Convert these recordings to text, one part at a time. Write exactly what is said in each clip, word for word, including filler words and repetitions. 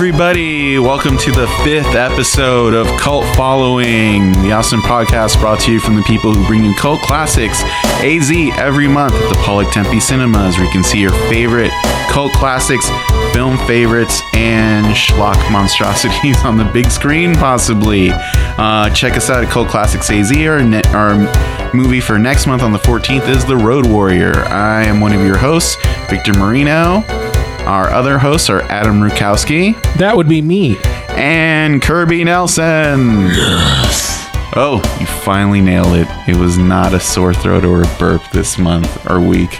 everybody. Welcome to the fifth episode of Cult Following, the awesome podcast brought to you from the people who bring you Cult Classics A Z every month at the Pollock Tempe Cinemas, where you can see your favorite cult classics, film favorites, and schlock monstrosities on the big screen, possibly. Uh, check us out at Cult Classics A Z. Our, ne- our movie for next month on the fourteenth is The Road Warrior. I am one of your hosts, Victor Marino. Our other hosts are Adam Rukowski. That would be me. And Kirby Nelson. Yes. Oh, you finally nailed it. It was not a sore throat or a burp this month or week.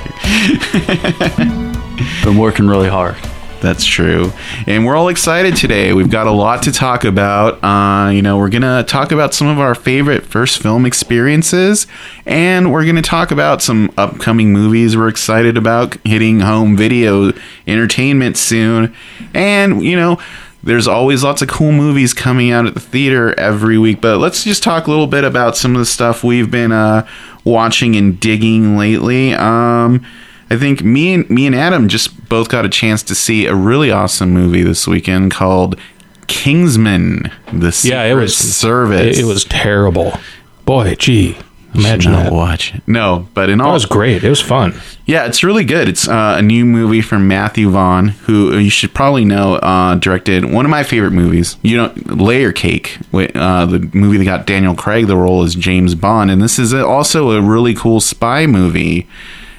Been working really hard. That's true. And we're all excited today. We've got a lot to talk about. Uh, you know, we're going to talk about some of our favorite first film experiences. And we're going to talk about some upcoming movies we're excited about hitting home video entertainment soon. And, you know, there's always lots of cool movies coming out at the theater every week. But let's just talk a little bit about some of the stuff we've been uh, watching and digging lately. Um... I think me and me and Adam just both got a chance to see a really awesome movie this weekend called Kingsman. The Secret yeah, it was Service. It, it was terrible. Boy, gee, imagine not that. Watch it. No, but in all, that was great. It was fun. Yeah, it's really good. It's uh, a new movie from Matthew Vaughn, who you should probably know uh, directed one of my favorite movies. You know, Layer Cake, uh, the movie that got Daniel Craig the role as James Bond, and this is also a really cool spy movie.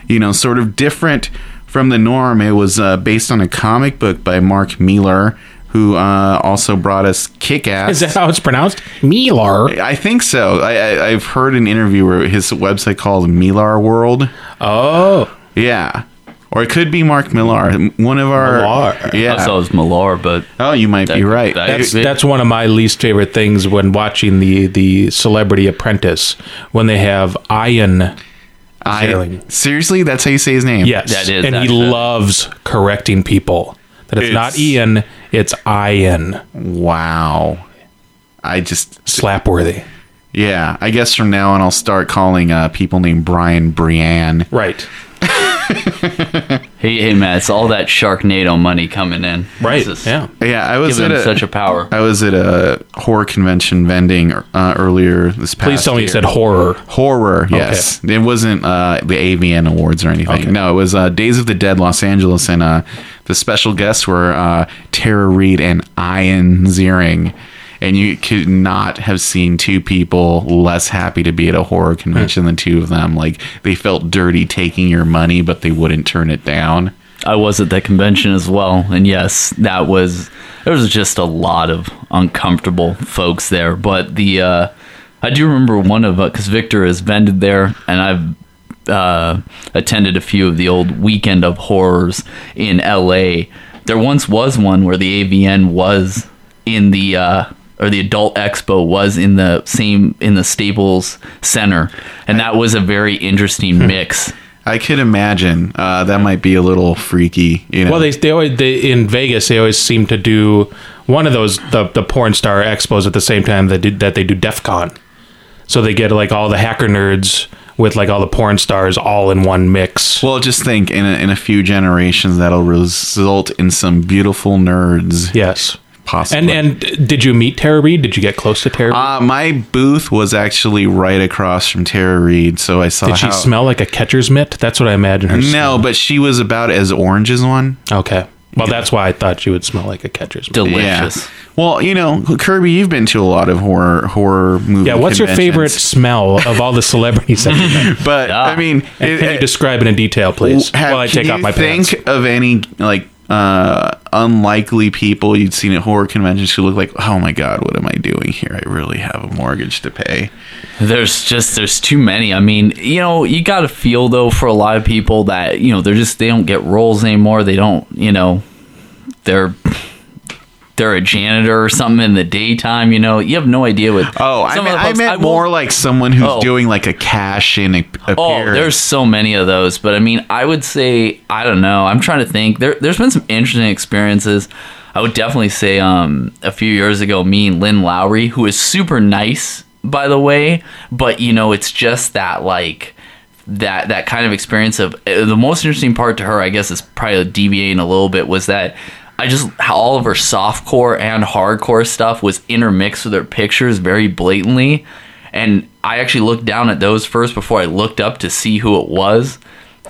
You know, sort of different from the norm. It was uh, based on a comic book by Mark Millar, who uh, also brought us Kick-Ass. Is that how it's pronounced? Millar? I think so. I, I, I've heard an interview where his website called Millar World. Oh. Yeah. Or it could be Mark Millar. One of our... Millar. Yeah. I thought it was Millar, but... Oh, you might that, be right. That's, that's one of my least favorite things when watching the, the Celebrity Apprentice, when they have Ian... I, seriously, that's how you say his name. Yes, that is, and that he is. Loves correcting people. That it's, it's not Ian, it's Ian. Wow, I just slapworthy. Yeah, I guess from now on I'll start calling uh, people named Brian Brianne. Right. hey, hey, Matt, it's all that Sharknado money coming in. Right. Is, yeah. Yeah. I was at a, such a power. I was at a horror convention vending uh, earlier this past. Please tell me year. You said horror. Horror. Yes. Okay. It wasn't uh, the A V N Awards or anything. Okay. No, it was uh, Days of the Dead, Los Angeles, and uh, the special guests were uh, Tara Reid and Ian Ziering. And you could not have seen two people less happy to be at a horror convention than two of them. Like, they felt dirty taking your money, but they wouldn't turn it down. I was at that convention as well. And yes, that was, there was just a lot of uncomfortable folks there. But the, uh, I do remember one of, because uh, Victor has vended there, and I've uh, attended a few of the old Weekend of Horrors in L A. There once was one where the A V N was in the, uh, or the Adult Expo was in the same in the Staples Center, and that was a very interesting mix. I could imagine uh, that might be a little freaky. You know? Well, they they always they, in Vegas they always seem to do one of those the, the porn star expos at the same time that do, that they do DEF CON, so they get like all the hacker nerds with like all the porn stars all in one mix. Well, just think in a, in a few generations that'll result in some beautiful nerds. Yes. Possibly. And and did you meet Tara Reid? Did you get close to Tara Reid? Uh, my booth was actually right across from Tara Reid, so I saw. Did she how... smell like a catcher's mitt? That's what I imagine her. No, smell. But she was about as orange as one. Okay, well yeah. That's why I thought she would smell like a catcher's mitt. Delicious. Yeah. Well, you know, Kirby, you've been to a lot of horror horror movies. Yeah. What's your favorite smell of all the celebrities? but yeah. I mean, it, can you describe it in detail, please? Have, while I take off my pants. Think of any like. Uh, unlikely people you'd seen at horror conventions who look like, oh my god, what am I doing here? I really have a mortgage to pay. There's just, there's too many. I mean, you know, you gotta feel though for a lot of people that, you know, they're just, they don't get roles anymore. They don't, you know, they're... they're a janitor or something in the daytime, you know. You have no idea what... Oh, I, mean, I meant I will, more like someone who's oh, doing like a cash-in appearance. Oh, there's so many of those. But, I mean, I would say... I don't know. I'm trying to think. There, there's been some interesting experiences. I would definitely say um, a few years ago, me and Lynn Lowry, who is super nice, by the way. But, you know, it's just that, like... that that kind of experience of... Uh, the most interesting part to her, I guess, is probably deviating a little bit, was that... I just, how all of her softcore and hardcore stuff was intermixed with her pictures very blatantly. And I actually looked down at those first before I looked up to see who it was.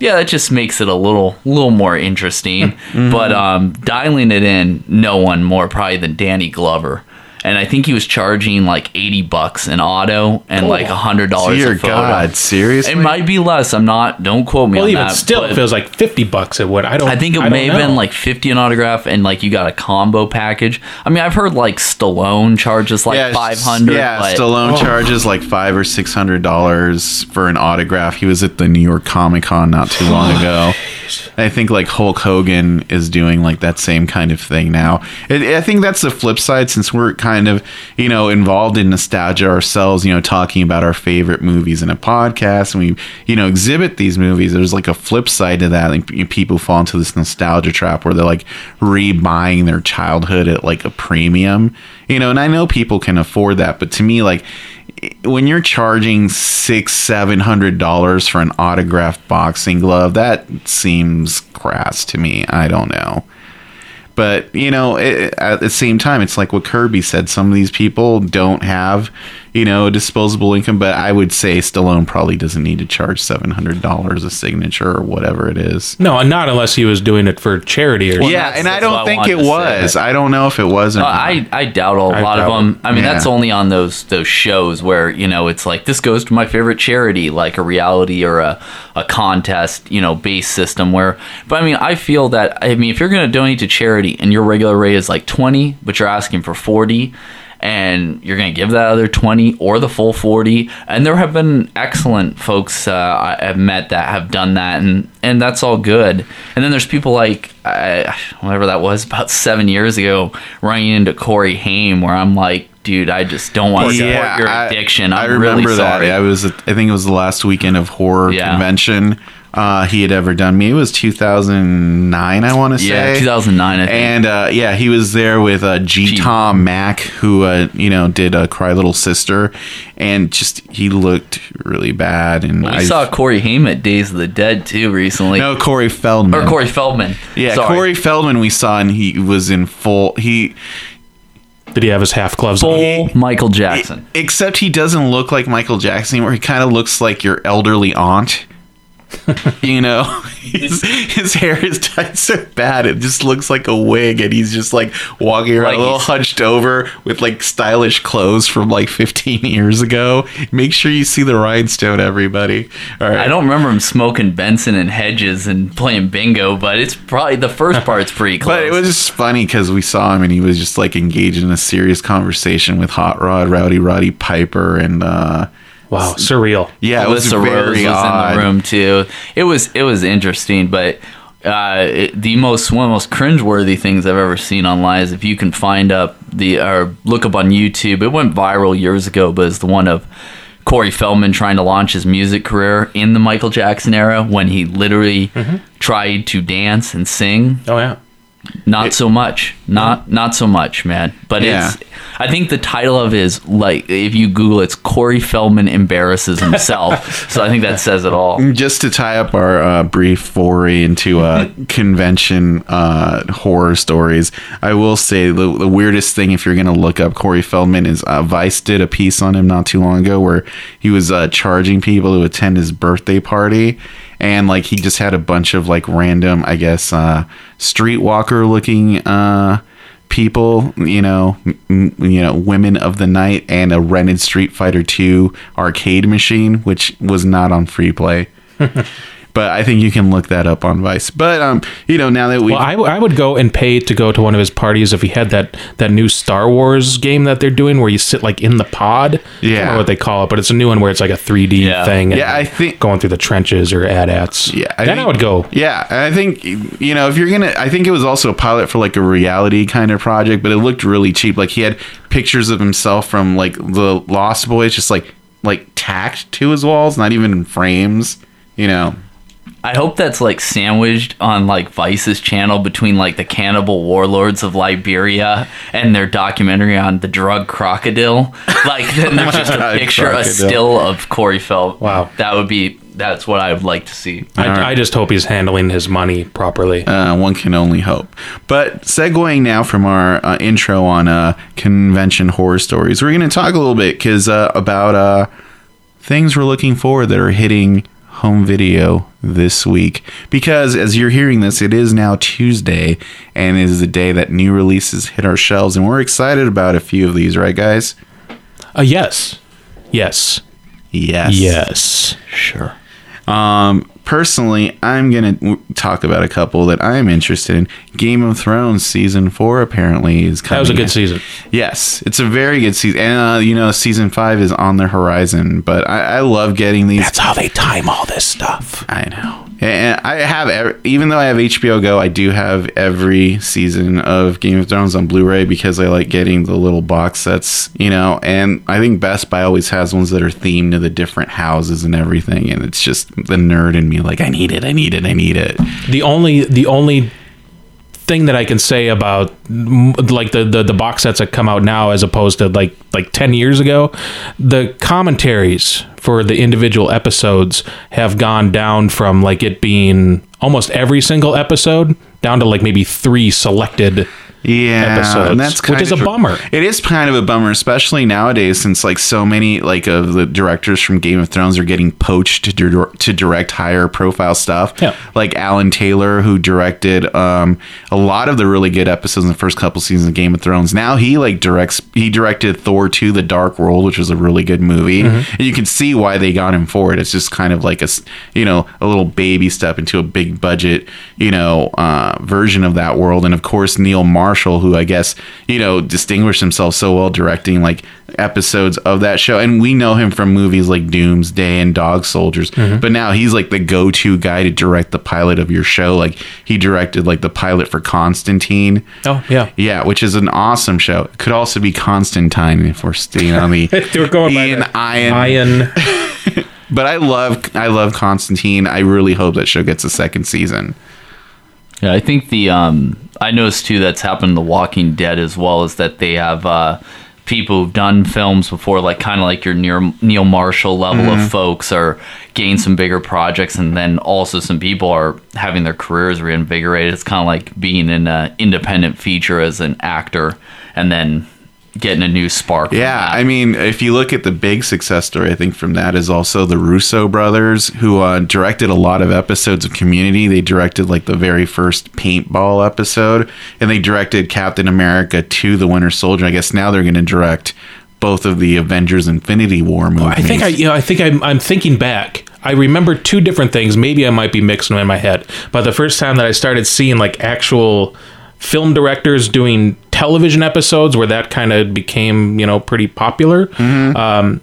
Yeah, that just makes it a little little more interesting. Mm-hmm. But um, dialing it in, no one more probably than Danny Glover. And I think he was charging like eighty bucks in auto and oh, like one hundred dollars dear a photo. God, seriously? It might be less. I'm not, don't quote me well, on that. Well, even still, if it was like fifty bucks, it would. I don't I think it I may have know. been like fifty an autograph and like you got a combo package. I mean, I've heard like Stallone charges like yeah, five hundred dollars. Yeah, but, Stallone oh. charges like five hundred dollars or six hundred dollars for an autograph. He was at the New York Comic Con not too long ago. I think like Hulk Hogan is doing like that same kind of thing now. I, I think that's the flip side, since we're kind of, you know, involved in nostalgia ourselves, you know, talking about our favorite movies in a podcast, and we, you know, exhibit these movies. There's like a flip side to that. Like, you know, people fall into this nostalgia trap where they're like rebuying their childhood at like a premium, you know, and I know people can afford that, but to me, like, when you're charging six, seven hundred dollars for an autographed boxing glove, that seems crass to me. I don't know. But, you know, it, at the same time, it's like what Kirby said. Some of these people don't have, you know, disposable income. But I would say Stallone probably doesn't need to charge seven hundred dollars a signature or whatever it is. No, not unless he was doing it for charity. Or well, yeah, and I don't think I it was. I don't know if it was or uh, not. I, I doubt a lot doubt, of them. I mean, yeah. That's only on those, those shows where, you know, it's like, this goes to my favorite charity, like a reality or a, a contest, you know, based system where. But, I mean, I feel that, I mean, if you're going to donate to charity, and your regular rate is like twenty, but you're asking for forty, and you're going to give that other twenty or the full forty. And there have been excellent folks uh, I have met that have done that, and, and that's all good. And then there's people like, I, whatever that was, about seven years ago, running into Corey Haim, where I'm like, dude, I just don't want to support yeah, your addiction. I'm I remember really sorry. That. I was, I think it was the last Weekend of Horror yeah. convention. Uh, he had ever done me. It was two thousand nine, I want to say. Yeah, two thousand nine, I think. And, uh, yeah, he was there with uh, G. Tom Mack, who, uh, you know, did uh, Cry Little Sister. And just, he looked really bad. And well, I saw Corey Haim at Days of the Dead, too, recently. No, Corey Feldman. Or Corey Feldman. Yeah, Sorry. Corey Feldman we saw, and he was in full... He... Did he have his half gloves Full on? He, Michael Jackson. It, except he doesn't look like Michael Jackson anymore. He kind of looks like your elderly aunt. You know, his, his hair is dyed so bad it just looks like a wig, and he's just like walking around like a little hunched over with like stylish clothes from like fifteen years ago. Make sure you see the rhinestone, everybody. All right. I don't remember him smoking Benson and Hedges and playing bingo, but it's probably the first part's pretty close. But it was just funny because we saw him and he was just like engaged in a serious conversation with Hot Rod, Rowdy Roddy Piper, and uh wow, surreal. Yeah, it was Alyssa very Rose odd. Was in the room too. It was it was interesting, but uh, it, the most one of the most cringeworthy things I've ever seen online is if you can find up the or look up on YouTube. It went viral years ago, but it's the one of Corey Feldman trying to launch his music career in the Michael Jackson era when he literally mm-hmm. tried to dance and sing. Oh yeah. Not it, so much, not not so much, man. But yeah. it's. I think the title of his, like, if you Google it, it's Corey Feldman Embarrasses Himself. So I think that says it all. Just to tie up our uh, brief foray into uh, convention uh, horror stories, I will say the, the weirdest thing, if you're going to look up Corey Feldman, is uh, Vice did a piece on him not too long ago where he was uh, charging people to attend his birthday party. And, like, he just had a bunch of, like, random, I guess, uh, streetwalker-looking uh, people, you know, m- you know, women of the night, and a rented Street Fighter two arcade machine, which was not on free play. But I think you can look that up on Vice. But, um, you know, now that we... Well, I, w- I would go and pay to go to one of his parties if he had that, that new Star Wars game that they're doing where you sit, like, in the pod. Yeah. I don't know what they call it, but it's a new one where it's like a three D yeah. thing. And yeah, I think... Going through the trenches or AT-ATs. Yeah. I then think, I would go. Yeah, I think, you know, if you're going to... I think it was also a pilot for, like, a reality kind of project, but it looked really cheap. Like, he had pictures of himself from, like, the Lost Boys just, like, like tacked to his walls, not even in frames, you know... I hope that's like sandwiched on like Vice's channel between like the cannibal warlords of Liberia and their documentary on the drug crocodile. Like then there's just a picture, crocodile. a still of Corey Feldman. Wow, that would be that's what I would like to see. I, right. I just hope he's handling his money properly. Uh, one can only hope. But segueing now from our uh, intro on uh, convention horror stories, we're going to talk a little bit because uh, about uh, things we're looking forward that are hitting home video this week, because as you're hearing this, it is now Tuesday and it is the day that new releases hit our shelves, and we're excited about a few of these, right guys? Uh yes. Yes. Yes. Yes. Sure. Um personally, I'm going to talk about a couple that I'm interested in. Game of Thrones season four apparently is coming. That was a good in. season. Yes, it's a very good season. And uh, you know, season five is on the horizon, but I, I love getting these. That's how they time all this stuff. I know. And I have, even though I have H B O Go, I do have every season of Game of Thrones on Blu-ray because I like getting the little box sets, you know, and I think Best Buy always has ones that are themed to the different houses and everything. And it's just the nerd in me, like, I need it, I need it, I need it. The only, the only thing that I can say about like the, the, the box sets that come out now, as opposed to like, like ten years ago, the commentaries for the individual episodes have gone down from like it being almost every single episode down to like maybe three selected yeah, episodes, and that's kind which of, is a bummer. It is kind of a bummer, especially nowadays, since like so many like of the directors from Game of Thrones are getting poached to, dir- to direct higher profile stuff. Yeah. Like Alan Taylor, who directed um, a lot of the really good episodes in the first couple seasons of Game of Thrones. Now he like directs. He directed Thor two: The Dark World, which was a really good movie, mm-hmm. and you can see why they got him for it. It's just kind of like a you know a little baby step into a big budget you know uh, version of that world, and of course Neil Marshall. Marshall, who I guess, you know, distinguished himself so well directing like episodes of that show. And we know him from movies like Doomsday and Dog Soldiers. Mm-hmm. But now he's like the go-to guy to direct the pilot of your show. Like he directed like the pilot for Constantine. Oh, yeah. Yeah, which is an awesome show. It could also be Constantine if we're staying on the we're going Ian Iron. Iron. But I love I love Constantine. I really hope that show gets a second season. Yeah, I think the um I noticed too that's happened in The Walking Dead as well, is that they have uh people who've done films before, like kind of like your Neil Marshall level mm-hmm. of folks are getting some bigger projects, and then also some people are having their careers reinvigorated. It's kind of like being in an independent feature as an actor and then getting a new spark. Yeah, I mean, if you look at the big success story, I think from that is also the Russo brothers, who uh, directed a lot of episodes of Community. They directed like the very first Paintball episode, and they directed Captain America two: The Winter Soldier. I guess now they're going to direct both of the Avengers: Infinity War movies. I think I, you know, I think I'm, I'm thinking back. I remember two different things. Maybe I might be mixing them in my head. But the first time that I started seeing like actual film directors doing television episodes, where that kind of became, you know, pretty popular, mm-hmm. um,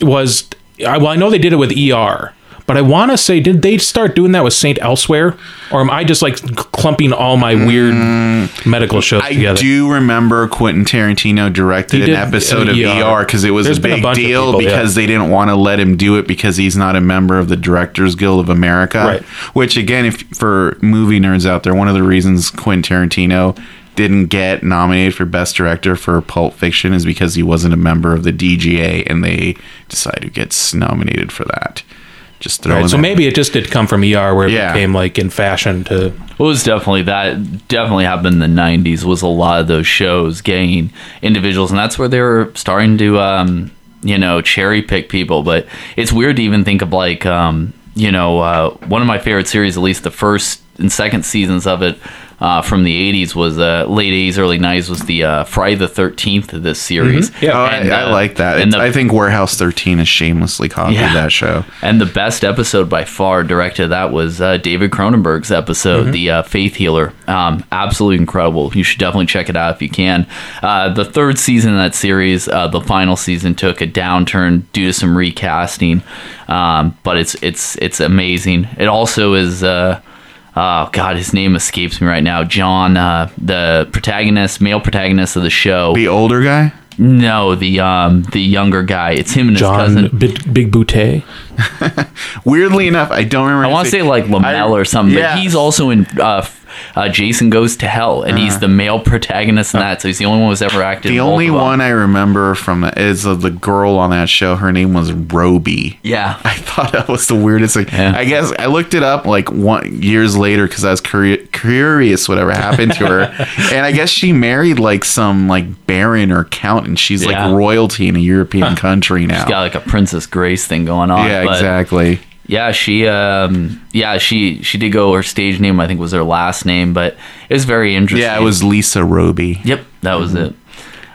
was, I, well, I know they did it with E R, but I want to say, did they start doing that with Saint Elsewhere? Or am I just like clumping all my weird mm, medical shows I together? I do remember Quentin Tarantino directed did, an episode uh, of E R because it was There's a big a deal people, because yeah. they didn't want to let him do it because he's not a member of the Directors Guild of America. Right. Which again, if for movie nerds out there, one of the reasons Quentin Tarantino didn't get nominated for Best Director for Pulp Fiction is because he wasn't a member of the D G A, and they decided who gets nominated for that. Just throwing right, so that. Maybe it just did come from E R, where it yeah. became like in fashion to. It was definitely that. Definitely happened in the nineties. Was a lot of those shows getting individuals, and that's where they were starting to, um, you know, cherry pick people. But it's weird to even think of like, um, you know, uh, one of my favorite series, at least the first and second seasons of it. Uh, from the eighties was uh, late eighties, early nineties was the uh, Friday the thirteenth of this series. Mm-hmm. Yeah, oh, and, I, uh, I like that. And the, I think Warehouse thirteen is shamelessly copied yeah. that show. And the best episode by far directed to that was uh, David Cronenberg's episode, mm-hmm. the uh, Faith Healer. Um, absolutely incredible. You should definitely check it out if you can. Uh, the third season of that series, uh, the final season, took a downturn due to some recasting, um, but it's it's it's amazing. It also is. Uh, Oh, God, his name escapes me right now. John, uh, the protagonist, male protagonist of the show. The older guy? No, the um, the younger guy. It's him and John his cousin. Big, Big Boutte. Weirdly enough, I don't remember. I want to say like Lamell or something, yeah. But he's also in uh, uh, Jason Goes to Hell, and uh-huh. he's the male protagonist in that, so he's the only one who's ever acted in The only one I remember from the, is uh, the girl on that show. Her name was Roby. Yeah. I thought that was the weirdest thing. Yeah. I guess I looked it up like one, years later because I was curi- curious whatever happened to her, and I guess she married like some like baron or count, and she's yeah. like royalty in a European huh. country now. She's got like a Princess Grace thing going on. Yeah. But exactly. Yeah, she um yeah, she she did go, her stage name I think was her last name, but it was very interesting. Yeah, it was Lisa Roby. Yep, that was mm-hmm. it.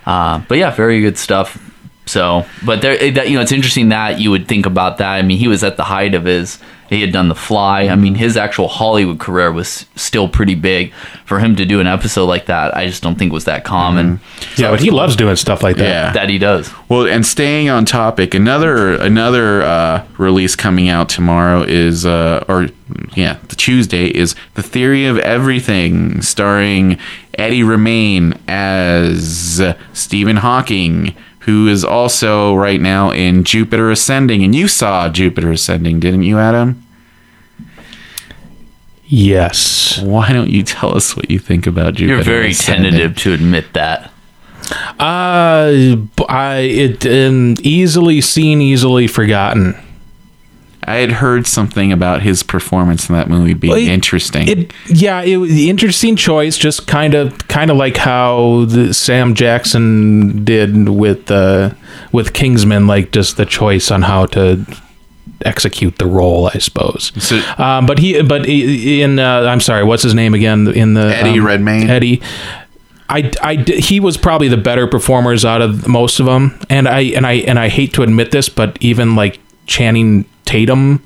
Uh, but yeah, very good stuff. So, but there that, you know, it's interesting that you would think about that. I mean, he was at the height of his he had done The Fly. I mean, his actual Hollywood career was still pretty big. For him to do an episode like that, I just don't think was that common. Mm-hmm. So yeah, but he loves doing stuff like that. Yeah. That he does. Well, and staying on topic, another another uh, release coming out tomorrow is, uh, or yeah, the Tuesday is The Theory of Everything, starring Eddie Redmayne as Stephen Hawking, who is also right now in Jupiter Ascending. And you saw Jupiter Ascending, didn't you, Adam? Yes. Why don't you tell us what you think about Jupiter Ascending? You're very Ascending? Tentative to admit that. Uh, I it um, easily seen, easily forgotten. I had heard something about his performance in that movie being well, it, interesting. It, yeah, it was an interesting choice, just kind of kind of like how the Sam Jackson did with uh, with Kingsman, like just the choice on how to execute the role, I suppose. So, um, but he, but in uh, I'm sorry, what's his name again? In the Eddie um, Redmayne. Eddie. I, I, he was probably the better performers out of most of them, and I and I and I hate to admit this, but even like Channing Tatum,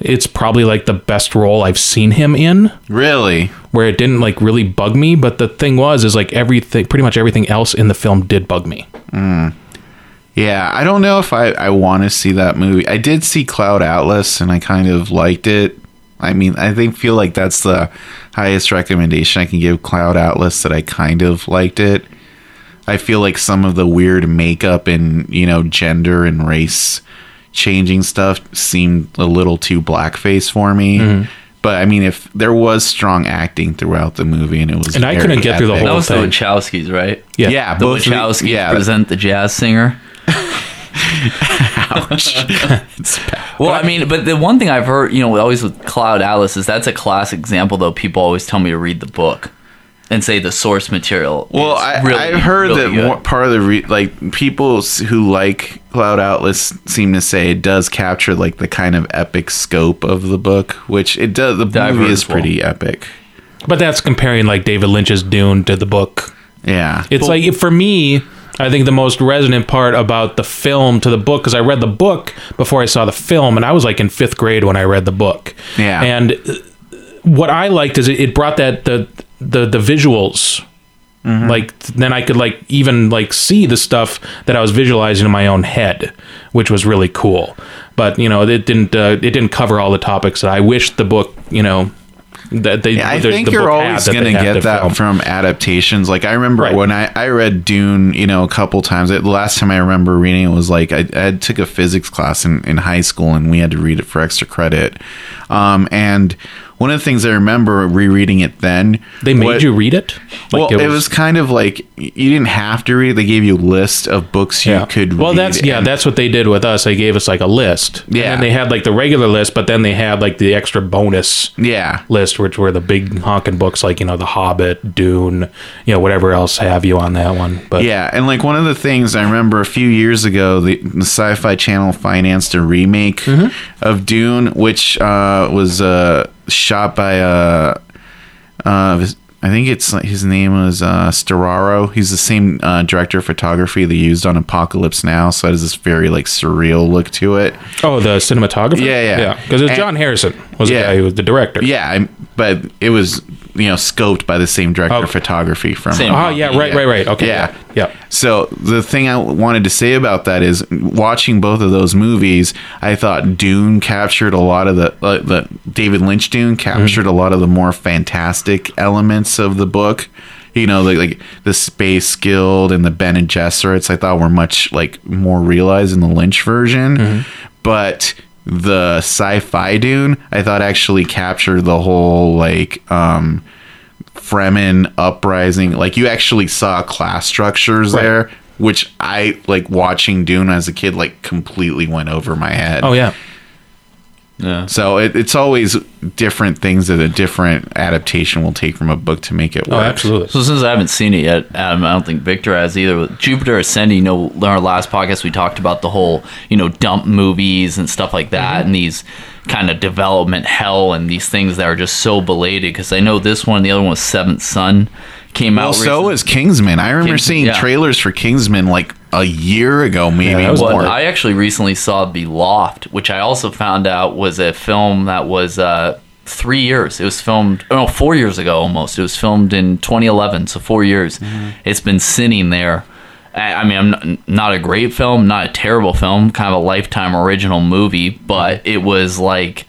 it's probably like the best role I've seen him in, really, where it didn't like really bug me. But the thing was is like everything, pretty much everything else in the film did bug me. mm. Yeah, I don't know if I I want to see that movie. I did see Cloud Atlas and I kind of liked it. I mean, I think feel like that's the highest recommendation I can give Cloud Atlas, that I kind of liked it. I feel like some of the weird makeup and, you know, gender and race changing stuff seemed a little too blackface for me. Mm-hmm. But I mean, if there was strong acting throughout the movie, and it was, and I couldn't get epic. Through the whole thing. That was thing. The Wachowskis, right? Yeah, yeah, the Wachowskis the, yeah. present the jazz singer. Ouch. Well, I mean, but the one thing I've heard, you know, always with Cloud Atlas is that's a classic example, though. People always tell me to read the book and say the source material. Well, I, really, I've heard really that one, part of the re- like people who like Cloud Atlas seem to say it does capture like the kind of epic scope of the book, which it does. The Diverse movie is pretty well. Epic, but that's comparing like David Lynch's Dune to the book. Yeah, it's well, like for me, I think the most resonant part about the film to the book, because I read the book before I saw the film, and I was like in fifth grade when I read the book. Yeah, and what I liked is it, it brought that the. the the visuals. Mm-hmm. Like then I could like even like see the stuff that I was visualizing in my own head, which was really cool. But you know, it didn't uh, it didn't cover all the topics that I wish the book, you know, that they yeah, I the, think the you're always gonna get that film. From adaptations. Like I remember right. when I, I read Dune, you know, a couple times. The last time I remember reading it was like I, I took a physics class in, in high school, and we had to read it for extra credit. Um and one of the things I remember rereading it then... They made what, you read it? Like well, it was, it was kind of like... You didn't have to read it. They gave you a list of books you yeah. could well, read. Well, that's yeah, that's what they did with us. They gave us like a list. Yeah. And then they had like the regular list, but then they had like the extra bonus yeah. list, which were the big honking books like, you know, The Hobbit, Dune, you know, whatever else have you on that one. But yeah, and like one of the things I remember a few years ago, the, the Sci-Fi Channel financed a remake mm-hmm. of Dune, which uh, was... Uh, shot by uh uh I think it's his name was uh Storaro. He's the same uh director of photography they used on Apocalypse Now, so it has this very like surreal look to it. Oh, the cinematographer. Yeah, yeah, because yeah. it was John and, Harrison was yeah, the guy who was the director. Yeah, but it was, you know, scoped by the same director okay. of photography from same. Oh yeah, right, yeah. right, right. Okay, yeah. yeah, yeah. So the thing I wanted to say about that is, watching both of those movies, I thought Dune captured a lot of the uh, the David Lynch Dune captured mm-hmm. a lot of the more fantastic elements of the book, you know, like, like the Space Guild and the Ben and Gesserits, I thought were much like more realized in the Lynch version. Mm-hmm. But the sci-fi Dune, I thought actually captured the whole like um, Fremen uprising. Like you actually saw class structures right. there, which I like watching Dune as a kid, like completely went over my head. Oh yeah. Yeah. So it, it's always different things that a different adaptation will take from a book to make it work. Oh, absolutely. So since I haven't seen it yet, Adam, I don't think Victor has either. With Jupiter Ascending, you know, in our last podcast, we talked about the whole, you know, dump movies and stuff like that, mm-hmm. and these kind of development hell and these things that are just so belated. Because I know this one, the other one was Seventh Son. Came well, out so is Kingsman. I remember Kings- seeing yeah. trailers for Kingsman like a year ago, maybe. Yeah, more. I actually recently saw The Loft, which I also found out was a film that was uh, three years. It was filmed, oh, no, four years ago almost. It was filmed in twenty eleven, so four years. Mm-hmm. It's been sitting there. I, I mean, I'm not, not a great film, not a terrible film, kind of a Lifetime original movie, but it was like...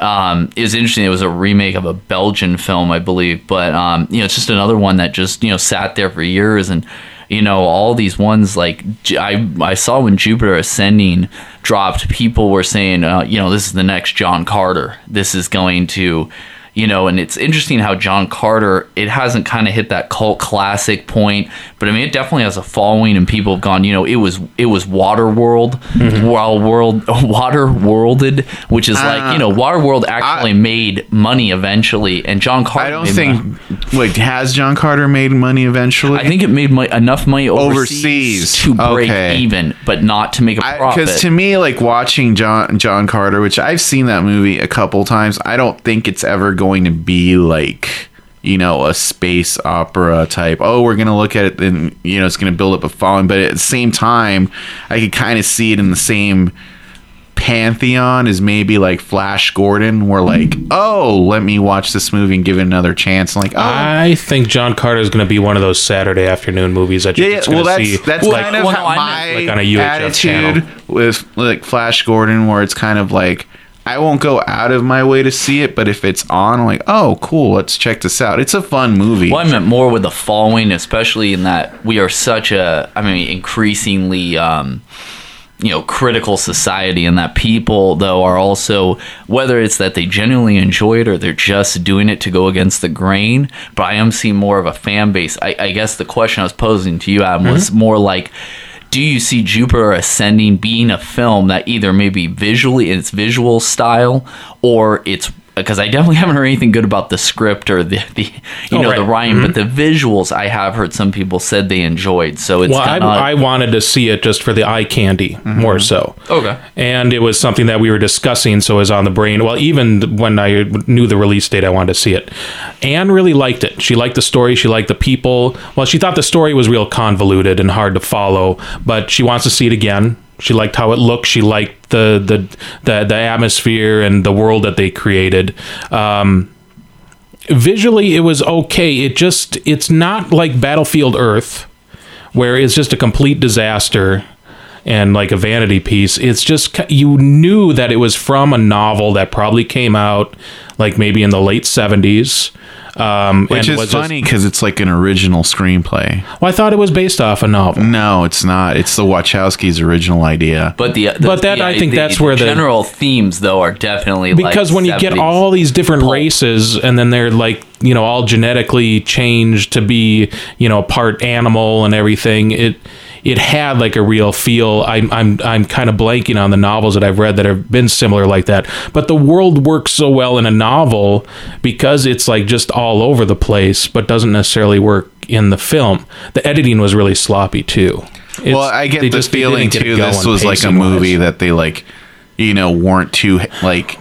Um, it was interesting. It was a remake of a Belgian film, I believe. But, um, you know, it's just another one that just, you know, sat there for years. And, you know, all these ones, like, I, I saw when Jupiter Ascending dropped, people were saying, uh, you know, this is the next John Carter. This is going to, you know, and it's interesting how John Carter, it hasn't kind of hit that cult classic point. But, I mean, it definitely has a following, and people have gone, you know, it was it was Waterworld, mm-hmm. while world, Waterworlded, which is uh, like, you know, Waterworld actually I, made money eventually, and John Carter... I don't think... Wait, has John Carter made money eventually? I think it made my, enough money overseas, overseas. to break okay. even, but not to make a profit. Because to me, like, watching John, John Carter, which I've seen that movie a couple times, I don't think it's ever going... going to be like, you know, a space opera type, oh, we're gonna look at it and, you know, it's gonna build up a following. But at the same time, I could kind of see it in the same pantheon as maybe like Flash Gordon, where like, oh, let me watch this movie and give it another chance. I'm like, oh. I think John Carter is going to be one of those Saturday afternoon movies that you're yeah, just well, going to see. That's like, kind of well, how my like on a U H F attitude channel. With like Flash Gordon, where it's kind of like, I won't go out of my way to see it, but if it's on, I'm like, oh, cool, let's check this out. It's a fun movie. Well, I meant more with the following, especially in that we are such a, I mean, increasingly, um, you know, critical society, and that people, though, are also, whether it's that they genuinely enjoy it or they're just doing it to go against the grain, but I am seeing more of a fan base. I, I guess the question I was posing to you, Adam, mm-hmm. was more like, do you see Jupiter Ascending being a film that either maybe visually in its visual style, or it's, because I definitely haven't heard anything good about the script or the, the you oh, know right. the Ryan, mm-hmm. but the visuals I have heard some people said they enjoyed. So it's well, I, I wanted to see it just for the eye candy, mm-hmm. more so. Okay, and it was something that we were discussing, so it was on the brain. Well, even when I knew the release date, I wanted to see it. Anne really liked it. She liked the story. She liked the people. Well, she thought the story was real convoluted and hard to follow, but she wants to see it again. She liked how it looked. She liked the the the, the atmosphere and the world that they created. Um, visually, it was okay. It just it's not like Battlefield Earth, where it's just a complete disaster and like a vanity piece. It's just, you knew that it was from a novel that probably came out like maybe in the late seventies. Um, Which and is was funny because it's like an original screenplay. Well, I thought it was based off a novel. No, it's not. It's the Wachowskis' original idea. But the, the but that the, I think the, that's the, where the general themes though are definitely because like when you get all these different pulp. races and then they're like, you know, all genetically changed to be, you know, part animal and everything. It it had like a real feel. I'm I'm I'm kind of blanking on the novels that I've read that have been similar like that. But the world works so well in a novel because it's like just all over the place, but doesn't necessarily work in the film. The editing was really sloppy too. It's, well, I get the just, feeling too. This was like a movie that they like, you know, weren't too like.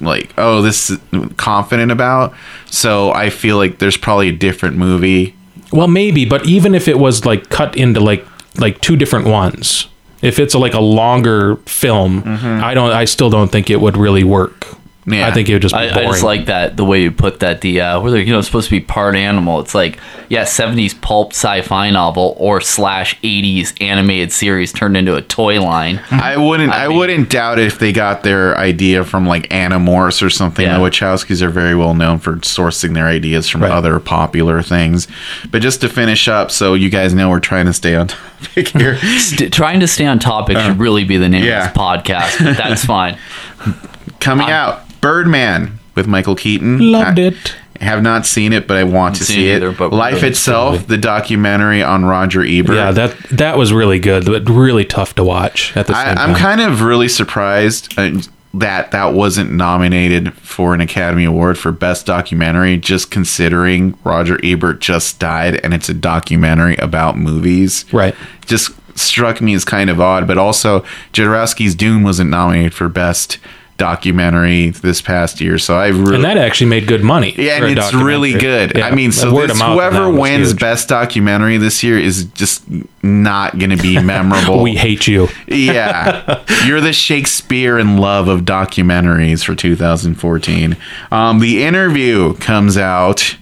like oh this is confident about, so I feel like there's probably a different movie. Well, maybe, but even if it was like cut into like like two different ones, if it's a, like a longer film, mm-hmm. I don't I still don't think it would really work. Yeah. I think it would just be boring. I, I just like that, the way you put that, the, uh, where they're, you know, it's supposed to be part animal. It's like, yeah, seventies pulp sci-fi novel or slash eighties animated series turned into a toy line. I wouldn't, I, I mean, wouldn't doubt it if they got their idea from like Animorphs or something. Yeah. The Wachowskis are very well known for sourcing their ideas from right. other popular things. But just to finish up, so you guys know we're trying to stay on topic here. St- trying to stay on topic uh, should really be the name yeah. of this podcast, but that's fine. Coming um, out. Birdman with Michael Keaton. Loved it. I have not seen it, but I want to see it. Either, Life really Itself, silly. The documentary on Roger Ebert. Yeah, that that was really good, but really tough to watch at the same I, time. I'm kind of really surprised that that wasn't nominated for an Academy Award for Best Documentary, just considering Roger Ebert just died and it's a documentary about movies. Right. Just struck me as kind of odd, but also Jodorowsky's Dune wasn't nominated for Best Documentary this past year, so I really and that actually made good money. Yeah, and it's really good. Yeah, I mean, so this, whoever wins huge. Best Documentary this year is just not going to be memorable. We hate you. Yeah, you're the Shakespeare in love of documentaries for two thousand fourteen. Um, The Interview comes out,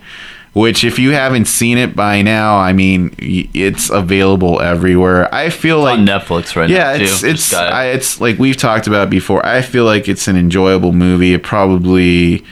which if you haven't seen it by now, I mean, it's available everywhere. I feel it's like on Netflix right yeah, now. Yeah, it's it's I, it's like we've talked about before. I feel like it's an enjoyable movie. It probably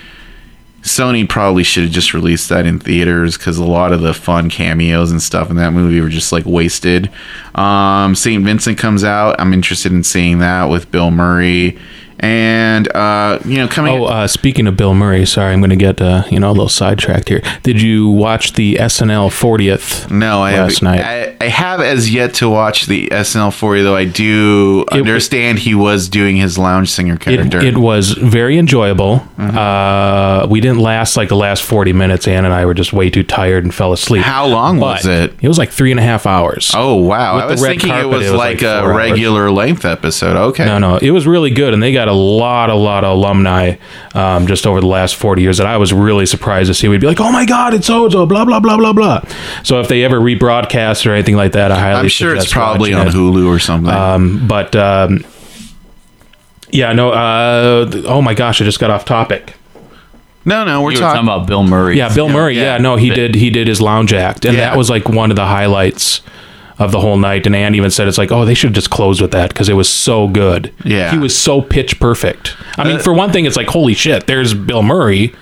Sony probably should have just released that in theaters because a lot of the fun cameos and stuff in that movie were just like wasted. Um, Saint Vincent comes out. I'm interested in seeing that with Bill Murray. And, uh, you know, coming... Oh, uh, speaking of Bill Murray, sorry, I'm going to get, uh, you know, a little sidetracked here. Did you watch the S N L fortieth no, I last have, night? I, I have as yet to watch the S N L forty, though I do it, understand he was doing his lounge singer character. It, it was very enjoyable. Mm-hmm. Uh, we didn't last, like, the last forty minutes. Ann and I were just way too tired and fell asleep. How long but was it? It was like three and a half hours. Oh, wow. With I was thinking carpet, it, was it was like, like a regular hours. Length episode. Okay. No, no. It was really good, and they got a lot a lot of alumni um just over the last forty years that I was really surprised to see. We'd be like, oh my god, it's so-so, blah blah blah blah blah. So if they ever rebroadcast or anything like that, I highly I'm sure it's probably on it. Hulu or something. Um but um yeah no uh oh my gosh, I just got off topic. No, no, we're talking, talking about Bill Murray. Yeah, Bill Murray. Yeah, yeah no, he did he did his lounge act, and yeah. that was like one of the highlights of the whole night. And Ann even said, it's like, oh, they should have just closed with that because it was so good. Yeah, he was so pitch perfect. I uh, mean, for one thing, it's like, holy shit, there's Bill Murray,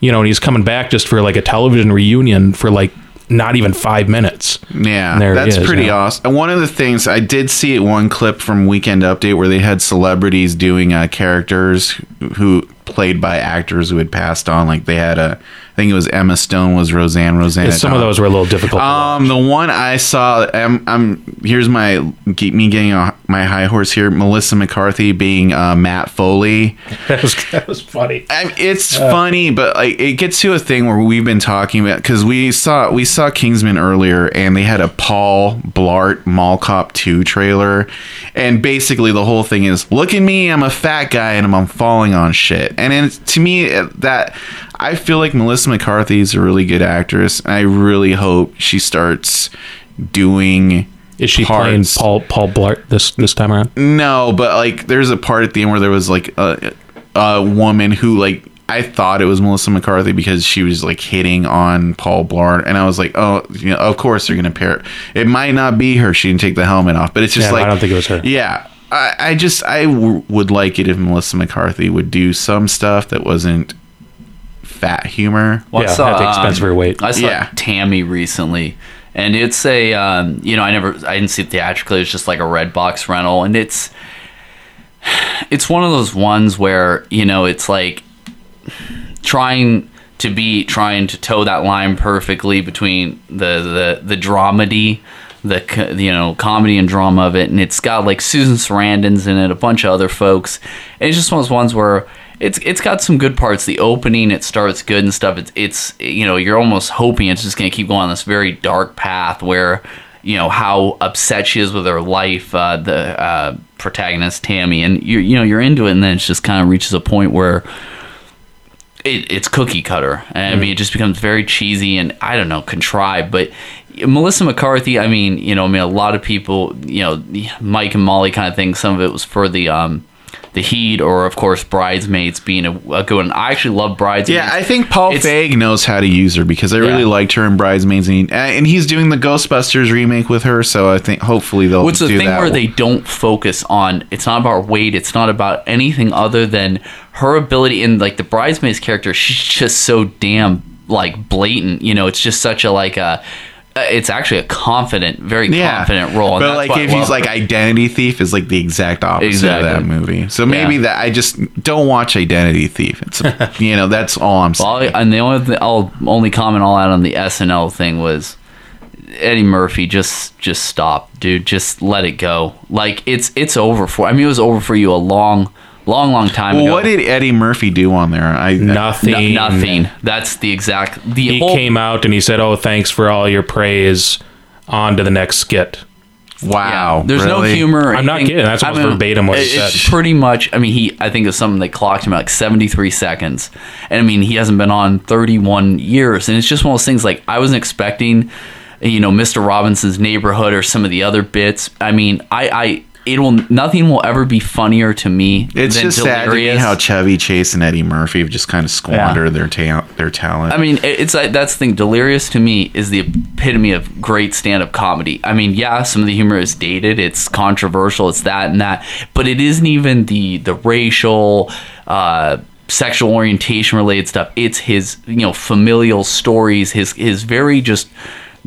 you know, and he's coming back just for like a television reunion for like not even five minutes. Yeah, that's is, pretty you know? Awesome. And one of the things I did see at one clip from Weekend Update where they had celebrities doing uh, characters who played by actors who had passed on. Like they had a I think it was Emma Stone was Roseanne Roseanne some of those were a little difficult um the one I saw. I'm, I'm here's my keep me getting on my high horse here. Melissa McCarthy being uh Matt Foley. that was that was funny. I mean, it's uh, funny, but like it gets to a thing where we've been talking about, because we saw we saw Kingsman earlier and they had a Paul Blart Mall Cop two trailer, and basically the whole thing is, look at me, I'm a fat guy and I'm, I'm falling on shit. And it's, to me, that I feel like Melissa McCarthy is a really good actress. I really hope she starts doing. Is she parts. playing Paul Paul Blart this this time around? No, but like there's a part at the end where there was like a, a woman who, like, I thought it was Melissa McCarthy because she was like hitting on Paul Blart, and I was like, oh, you know, of course they're gonna pair it. It might not be her. She didn't take the helmet off, but it's just yeah, like I don't think it was her. Yeah. I, I just I w- would like it if Melissa McCarthy would do some stuff that wasn't fat humor. Well, yeah, I saw, at the expense um, of her weight. I saw yeah. Tammy recently, and it's a um, you know I never I didn't see it theatrically. It's just like a Redbox rental, and it's it's one of those ones where, you know, it's like trying to be trying to toe that line perfectly between the the the dramedy. The you know comedy and drama of it, and it's got like Susan Sarandon's in it, a bunch of other folks, and it's just one of those ones where it's it's got some good parts. The opening, it starts good and stuff. It's it's you know you're almost hoping it's just gonna keep going on this very dark path where, you know, how upset she is with her life, uh, the uh, protagonist Tammy, and you you know you're into it, and then it just kind of reaches a point where it, it's cookie cutter. And, mm. I mean, it just becomes very cheesy and I don't know contrived, but. Melissa McCarthy, I mean, you know, I mean, a lot of people, you know, Mike and Molly kind of thing. Some of it was for the um, The Heat, or of course Bridesmaids being a, a good one. I actually love Bridesmaids. Yeah, I think Paul it's, Feig knows how to use her, because I really yeah. liked her in Bridesmaids, and, and he's doing the Ghostbusters remake with her, so I think hopefully they'll Which do that. Which is the thing where one. They don't focus on, it's not about weight, it's not about anything other than her ability in like the Bridesmaids character. She's just so damn like blatant, you know, it's just such a like a it's actually a confident, very yeah. confident role. And but that's like if he's her. Like Identity Thief is like the exact opposite exactly. of that movie. So maybe yeah. that I just don't watch Identity Thief. It's a, you know, that's all I'm saying. Well, and the only th- I'll only comment all out on the S N L thing was Eddie Murphy. Just just stop, dude. Just let it go. Like it's it's over for. I mean, it was over for you a long. Long, long time well, ago. What did Eddie Murphy do on there? I Nothing. N- nothing. That's the exact... The he whole, came out and he said, oh, thanks for all your praise. On to the next skit. Wow. Yeah, there's really? no humor. Or I'm not kidding. That's almost I mean, verbatim what he said. It's pretty much... I mean, he. I think it's something that clocked him at like seventy-three seconds. And I mean, he hasn't been on thirty-one years. And it's just one of those things like I wasn't expecting, you know, Mister Robinson's Neighborhood or some of the other bits. I mean, I... I It will nothing will ever be funnier to me. It's than just Delirious. Sad to me how Chevy Chase and Eddie Murphy have just kind of squandered yeah. their ta- their talent. I mean, it's like, that's the thing. Delirious to me is the epitome of great stand up comedy. I mean, yeah, some of the humor is dated, it's controversial, it's that and that, but it isn't even the the racial, uh, sexual orientation related stuff. It's his you know familial stories, his his very just.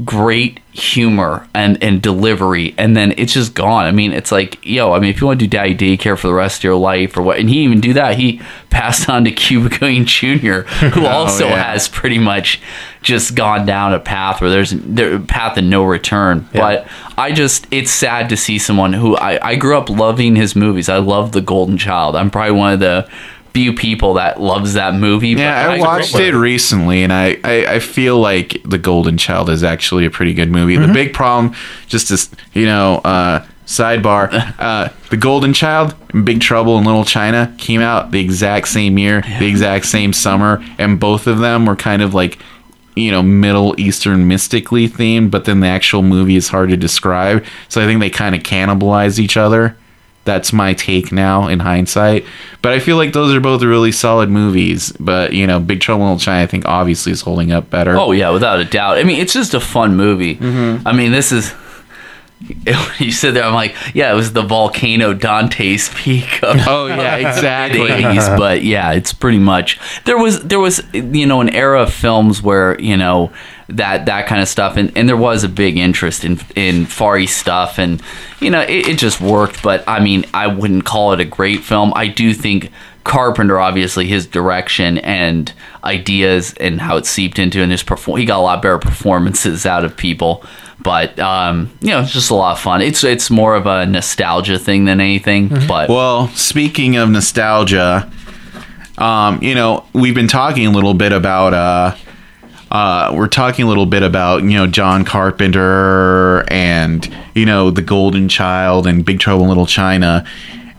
great humor and and delivery, and then it's just gone. I mean, it's like, yo, I mean, if you want to do daddy daycare for the rest of your life or what, and he didn't even do that. He passed on to Cuba Gooding Junior, who oh, also yeah. has pretty much just gone down a path where there's there, a path of no return. Yeah. But I just, it's sad to see someone who I, I grew up loving his movies. I love The Golden Child. I'm probably one of the few people that loves that movie. Yeah, I, I watched it recently, and I, I, I feel like The Golden Child is actually a pretty good movie. Mm-hmm. The big problem, just as, you know, uh, sidebar, uh, The Golden Child and Big Trouble in Little China came out the exact same year, yeah. the exact same summer, and both of them were kind of like, you know, Middle Eastern mystically themed, but then the actual movie is hard to describe, so I think they kind of cannibalized each other. That's my take now in hindsight. But I feel like those are both really solid movies. But, you know, Big Trouble in Little China, I think, obviously is holding up better. Oh, yeah, without a doubt. I mean, it's just a fun movie. Mm-hmm. I mean, this is... You said there, I'm like, yeah, it was the volcano Dante's Peak. Oh, yeah, exactly. eighties, but, yeah, it's pretty much... There was, there was, you know, an era of films where, you know... that that kind of stuff, and, and there was a big interest in in Far East stuff, and you know it, it just worked. But I mean, I wouldn't call it a great film. I do think Carpenter, obviously, his direction and ideas and how it seeped into and his perform, he got a lot better performances out of people. But um, you know, it's just a lot of fun. It's it's more of a nostalgia thing than anything. Mm-hmm. But well, speaking of nostalgia, um, you know, we've been talking a little bit about. Uh, Uh, we're talking a little bit about, you know, John Carpenter and, you know, The Golden Child and Big Trouble in Little China,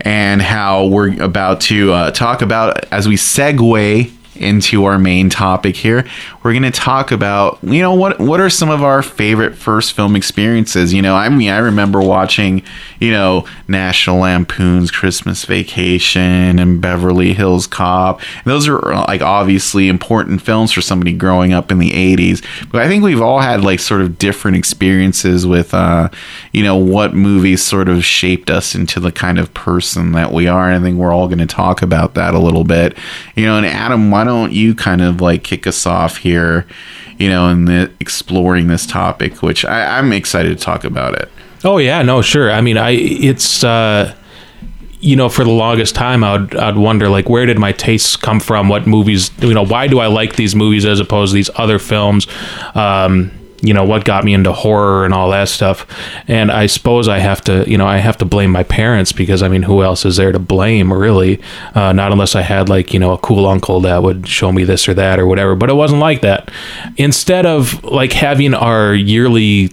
and how we're about to uh, talk about, as we segue into our main topic here, we're going to talk about, you know, what what are some of our favorite first film experiences. You know, I mean, I remember watching, you know, National Lampoon's Christmas Vacation and Beverly Hills Cop. And those are like obviously important films for somebody growing up in the eighties, but I think we've all had like sort of different experiences with uh you know what movies sort of shaped us into the kind of person that we are, and I think we're all going to talk about that a little bit. You know, and Adam, why Why don't you kind of like kick us off here, you know, in the exploring this topic, which I, I'm excited to talk about it. Oh yeah, no, sure. I mean, I it's uh, you know, for the longest time, I'd I'd wonder like, where did my tastes come from? What movies, you know, why do I like these movies as opposed to these other films? Um, you know, what got me into horror and all that stuff? And I suppose I have to, you know, I have to blame my parents, because I mean, who else is there to blame, really? Uh, not unless I had like, you know, a cool uncle that would show me this or that or whatever, but it wasn't like that. Instead of like having our yearly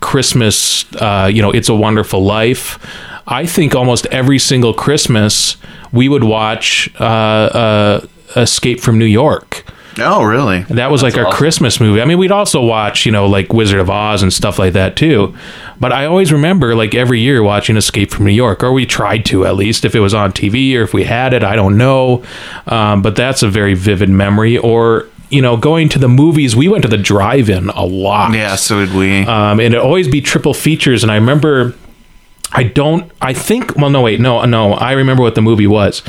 Christmas, uh, you know, It's a Wonderful Life, I think almost every single Christmas we would watch uh, uh, Escape from New York. Oh, really? And that was That's like our awesome. Christmas movie. I mean, we'd also watch, you know, like Wizard of Oz and stuff like that too. But I always remember like every year watching Escape from New York, or we tried to, at least if it was on T V or if we had it, I don't know. Um, but that's a very vivid memory. Or, you know, going to the movies, we went to the drive-in a lot. Yeah, so did we. Um, and it'd always be triple features. And I remember, I don't, I think, well, no, wait, no, no, I remember what the movie was.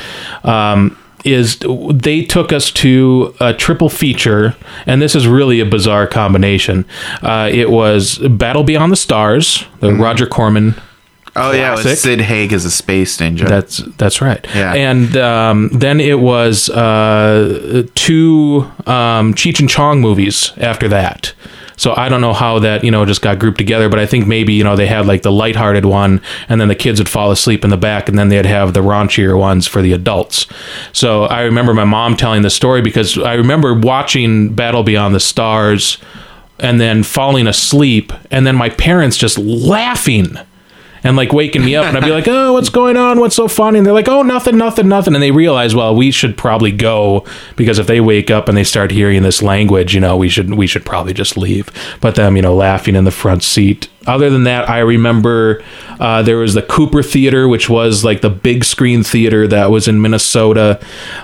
Um, is they took us to a triple feature, and this is really a bizarre combination. Uh, it was Battle Beyond the Stars, the mm-hmm. Roger Corman Oh classic. Yeah, it was Sid Haig as a space ninja. That's that's right. Yeah, and um, then it was uh, two um, Cheech and Chong movies after that. So I don't know how that, you know, just got grouped together, but I think maybe, you know, they had like the lighthearted one, and then the kids would fall asleep in the back, and then they'd have the raunchier ones for the adults. So I remember my mom telling the story, because I remember watching Battle Beyond the Stars, and then falling asleep, and then my parents just laughing. And like waking me up, and I'd be like, oh, what's going on? What's so funny? And they're like, oh, nothing, nothing, nothing. And they realize, well, we should probably go, because if they wake up and they start hearing this language, you know, we should we should probably just leave. But them, you know, laughing in the front seat. Other than that, I remember uh, there was the Cooper Theater, which was like the big screen theater that was in Minnesota,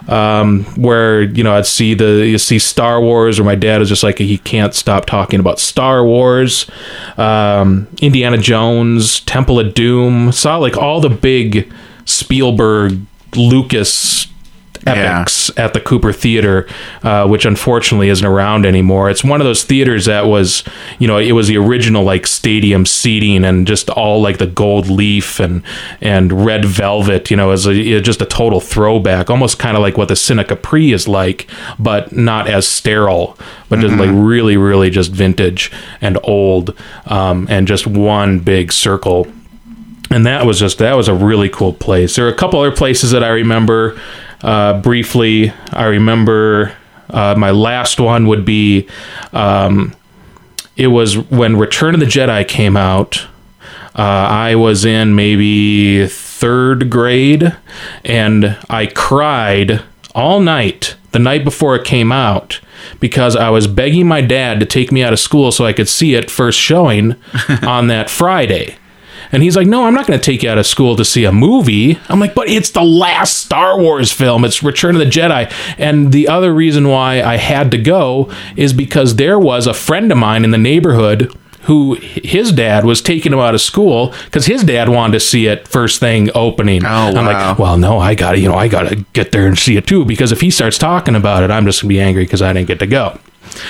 um, where, you know, I'd see the you see Star Wars, or my dad was just like, he can't stop talking about Star Wars, um, Indiana Jones, Temple of Doom, saw like all the big Spielberg, Lucas epics yeah. at the Cooper Theater, uh, which unfortunately isn't around anymore. It's one of those theaters that was, you know, it was the original like stadium seating, and just all like the gold leaf and and red velvet, you know, is just a total throwback, almost kind of like what the Cine Capri is like, but not as sterile, but mm-hmm. just like really, really just vintage and old, um, and just one big circle. And that was just, that was a really cool place. There are a couple other places that I remember uh, briefly. I remember uh, my last one would be, um, it was when Return of the Jedi came out. Uh, I was in maybe third grade, and I cried all night the night before it came out, because I was begging my dad to take me out of school so I could see it first showing on that Friday. And he's like, no, I'm not going to take you out of school to see a movie. I'm like, but it's the last Star Wars film. It's Return of the Jedi. And the other reason why I had to go is because there was a friend of mine in the neighborhood who his dad was taking him out of school because his dad wanted to see it first thing opening. Oh, wow. I'm like, well, no, I got to, you know, I got to get there and see it too, because if he starts talking about it, I'm just going to be angry because I didn't get to go.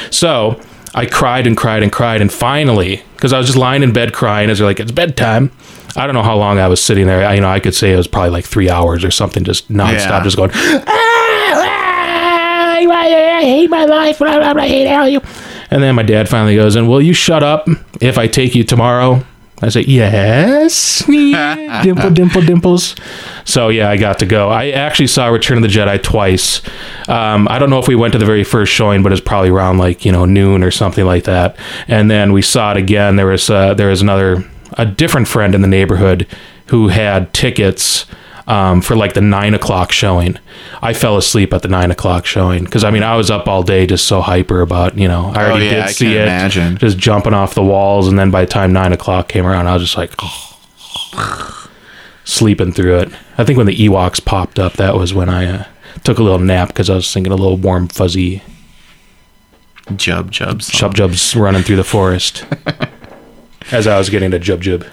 So I cried and cried and cried, and finally, because I was just lying in bed crying, as they're like, it's bedtime. I don't know how long I was sitting there. I, you know, I could say it was probably like three hours or something, just nonstop, yeah. just going, ah, ah, I hate my life, I hate all you. And then my dad finally goes, and will you shut up if I take you tomorrow? I say, yes, yeah. dimple, dimple, dimples. So, yeah, I got to go. I actually saw Return of the Jedi twice. Um, I don't know if we went to the very first showing, but it's probably around like, you know, noon or something like that. And then we saw it again. There was uh, there was another, a different friend in the neighborhood who had tickets um, for like the nine o'clock showing. I fell asleep at the nine o'clock showing because, I mean, I was up all day just so hyper about, you know, I already oh, yeah, did I see it, imagine. Just jumping off the walls. And then by the time nine o'clock came around, I was just like sleeping through it. I think when the Ewoks popped up, that was when I uh, took a little nap because I was thinking a little warm, fuzzy Jub Jub song. Jub Jub's running through the forest as I was getting to Jub Jub.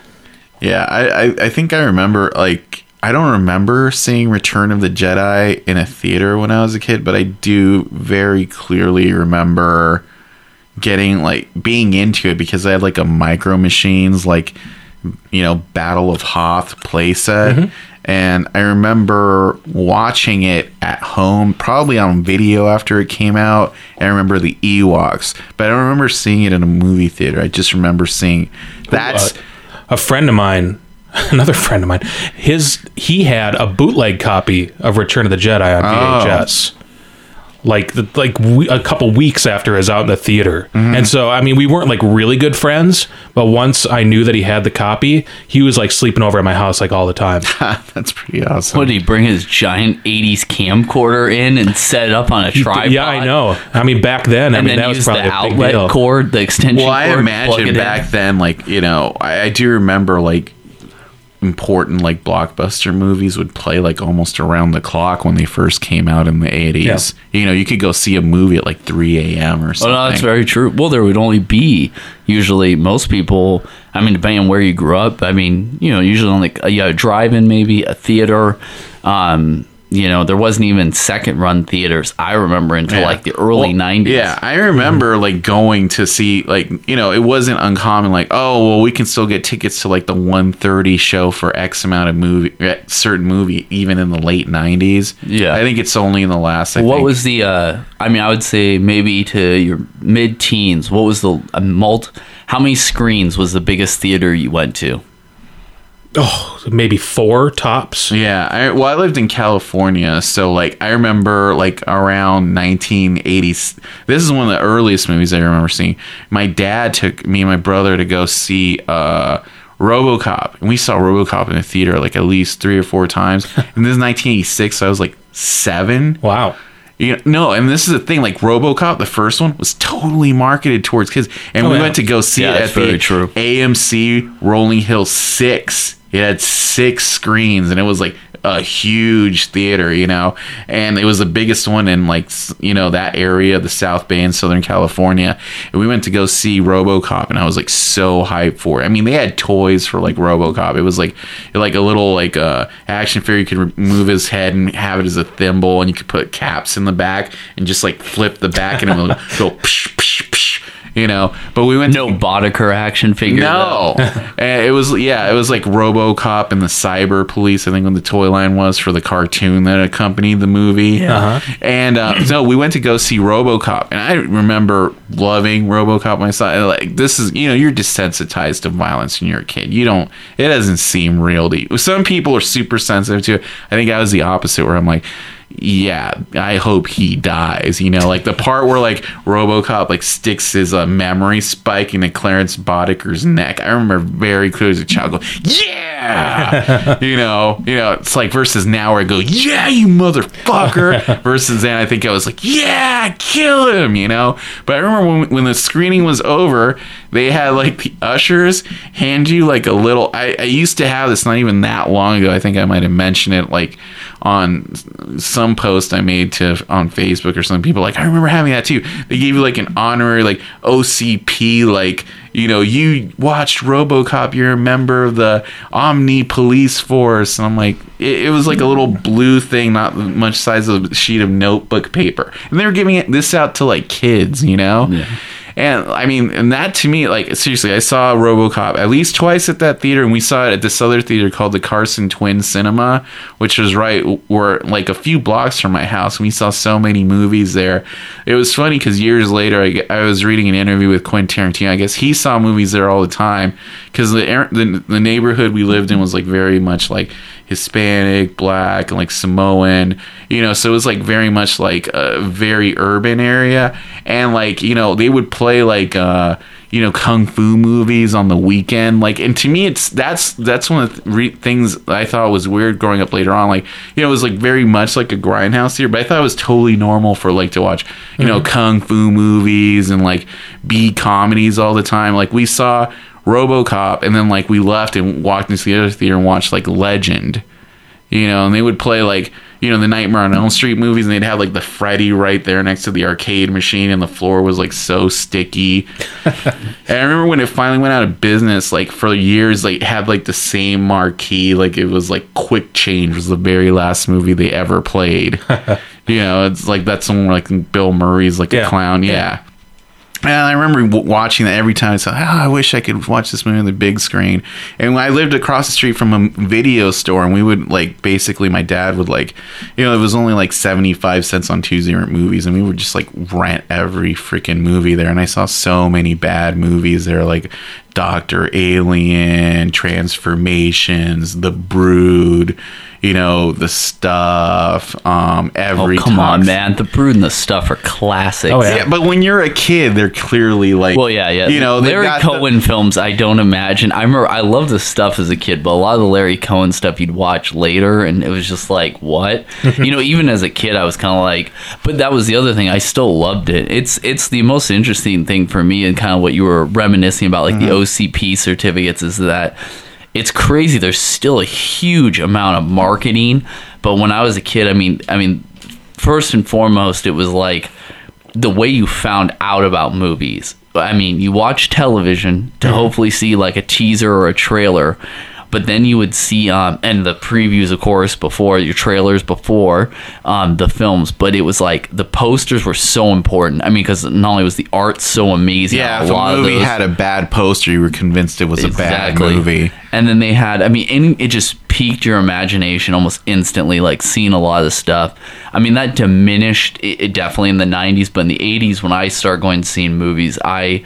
Yeah, I, I, I think I remember like, I don't remember seeing Return of the Jedi in a theater when I was a kid, but I do very clearly remember getting like being into it because I had like a Micro Machines, like, you know, Battle of Hoth playset. Mm-hmm. And I remember watching it at home, probably on video after it came out. And I remember the Ewoks, but I don't remember seeing it in a movie theater. I just remember seeing that's uh, a friend of mine. Another friend of mine, his he had a bootleg copy of Return of the Jedi on V H S. Oh. like the, like we, a couple weeks after I was out in the theater. Mm-hmm. And so, I mean, we weren't like really good friends, but once I knew that he had the copy, he was like sleeping over at my house like all the time. That's pretty awesome. What, did he bring his giant eighties camcorder in and set it up on a tripod? Yeah, I know. I mean, back then, and I mean, that was probably a big deal. Cord, the extension well, cord. Well, I imagine back in. then, like, you know, I, I do remember like important like blockbuster movies would play like almost around the clock when they first came out in the eighties. Yeah. You know, you could go see a movie at like three a.m. or something. Oh, no, that's very true. Well, there would only be usually most people, I mean, depending on where you grew up, I mean, you know, usually on like a, you know, a drive-in, maybe a theater. Um, you know, there wasn't even second-run theaters, I remember, until, yeah. like, the early well, nineties. Yeah, I remember, mm-hmm. like, going to see, like, you know, it wasn't uncommon, like, oh, well, we can still get tickets to, like, the one thirty show for X amount of movie, certain movie, even in the late nineties. Yeah. I think it's only in the last, I What think. was the, uh, I mean, I would say maybe to your mid-teens, what was the, a mult, how many screens was the biggest theater you went to? Oh, maybe four tops. Yeah. I, well, I lived in California, so like I remember like around nineteen eighty. This is one of the earliest movies I remember seeing. My dad took me and my brother to go see uh, RoboCop, and we saw RoboCop in the theater like at least three or four times. And this is nineteen eighty-six, so I was like seven. Wow. You know, no, and this is the thing. Like RoboCop, the first one was totally marketed towards kids, and oh, we yeah. went to go see yeah, it at the true. A M C Rolling Hill Six. It had six screens, and it was like a huge theater, you know, and it was the biggest one in like, you know, that area, the South Bay in Southern California. And we went to go see RoboCop, and I was like so hyped for it. I mean, they had toys for like RoboCop. It was like like a little like uh, action figure. You could move his head and have it as a thimble, and you could put caps in the back and just like flip the back, and it would go psh, psh, psh. You know, but we went no to, Boddicker action figure. No, it was yeah, it was like RoboCop and the Cyber Police. I think when the toy line was for the cartoon that accompanied the movie. Yeah. Uh-huh. And uh, so we went to go see RoboCop, and I remember loving RoboCop myself. Like this is, you know, you're desensitized to violence when you're a kid. You don't. It doesn't seem real to you. Some people are super sensitive to it. I think I was the opposite, where I'm like, yeah, I hope he dies, you know, like the part where like RoboCop like sticks his uh, memory spike into Clarence Boddicker's neck. I remember very clearly as a child going, yeah, you know, you know, it's like versus now where I go, yeah, you motherfucker, versus then I think I was like, yeah, kill him, you know. But I remember when, when the screening was over, they had like the ushers hand you like a little, I, I used to have this not even that long ago, I think I might have mentioned it like on some post I made to on Facebook or some people, like I remember having that too. They gave you like an honorary like O C P, like, you know, you watched RoboCop, you're a member of the Omni Police Force. And I'm like, it, it was like a little blue thing, not much size of a sheet of notebook paper, and they were giving it this out to like kids, you know. Yeah. And I mean, and that to me, like, seriously, I saw RoboCop at least twice at that theater, and we saw it at this other theater called the Carson Twin Cinema, which was right where, like, a few blocks from my house. We saw so many movies there. It was funny because years later, I, I was reading an interview with Quentin Tarantino. I guess he saw movies there all the time because the, the the neighborhood we lived in was like very much like Hispanic, Black, and like Samoan, you know, so it was like very much like a very urban area, and like, you know, they would play like uh you know, kung fu movies on the weekend, like, and to me it's that's that's one of the re- things I thought was weird growing up later on, like, you know, it was like very much like a grindhouse theater, but I thought it was totally normal for like to watch, you mm-hmm. know, kung fu movies and like B comedies all the time. Like we saw RoboCop, and then like we left and walked into the other theater and watched like Legend, you know, and they would play like, you know, the Nightmare on Elm Street movies, and they'd have like the Freddy right there next to the arcade machine, and the floor was like so sticky. And I remember when it finally went out of business, like for years, like had like the same marquee, like it was like Quick Change was the very last movie they ever played. You know, it's like that's somewhere like Bill Murray's like yeah. a clown, yeah. yeah. And I remember watching that every time. I said, oh, I wish I could watch this movie on the big screen. And I lived across the street from a video store, and we would, like, basically my dad would, like, you know, it was only, like, seventy-five cents on Tuesday night movies, and we would just, like, rent every freaking movie there. And I saw so many bad movies there, like Doctor Alien, Transformations, The Brood, you know, The Stuff, um, every oh, come talks. on, man. The Brood and The Stuff are classics. Oh, yeah. yeah. But when you're a kid, they're clearly like, well, yeah, yeah. You know, Larry Cohen the- films, I don't imagine. I remember, I loved The Stuff as a kid, but a lot of the Larry Cohen stuff you'd watch later, and it was just like, what? You know, even as a kid, I was kind of like, but that was the other thing. I still loved it. It's, it's the most interesting thing for me, and kind of what you were reminiscing about, like mm-hmm. the O C P certificates, is that it's crazy. There's still a huge amount of marketing, but when I was a kid, I mean, I mean, first and foremost, it was like the way you found out about movies. I mean, you watch television to hopefully see like a teaser or a trailer, but then you would see um, and the previews, of course, before your trailers, before um, the films. But it was like the posters were so important. I mean, because not only was the art so amazing, yeah, if a, lot a movie of those, had a bad poster, you were convinced it was exactly. a bad movie. And then they had, I mean, and it just piqued your imagination almost instantly, like seeing a lot of stuff. I mean, that diminished it, it definitely in the nineties, but in the eighties, when I started going and seeing movies, I.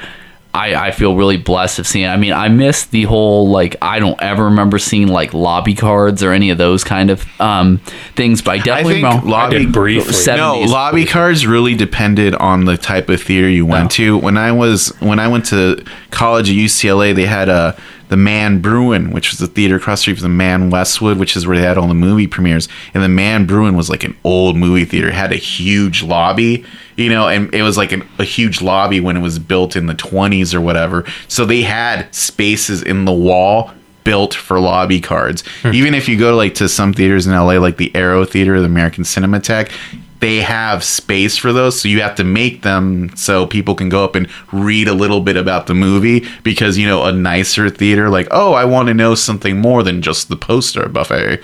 I, I feel really blessed of seeing it. I mean, I miss the whole, like, I don't ever remember seeing, like, lobby cards or any of those kind of um, things, but I definitely I think lobby, I did briefly. seventies. No, lobby cards really depended on the type of theater you went no. to. When I was, when I went to college at U C L A, they had a, the Man Bruin, which was the theater across the street from the Man Westwood, which is where they had all the movie premieres. And the Man Bruin was like an old movie theater. It had a huge lobby, you know, and it was like an, a huge lobby when it was built in the twenties or whatever. So they had spaces in the wall built for lobby cards. Hmm. Even if you go to like to some theaters in L A, like the Arrow Theater or the American Cinematheque, they have space for those, so you have to make them so people can go up and read a little bit about the movie, because, you know, a nicer theater, like, oh, I want to know something more than just the poster buffet.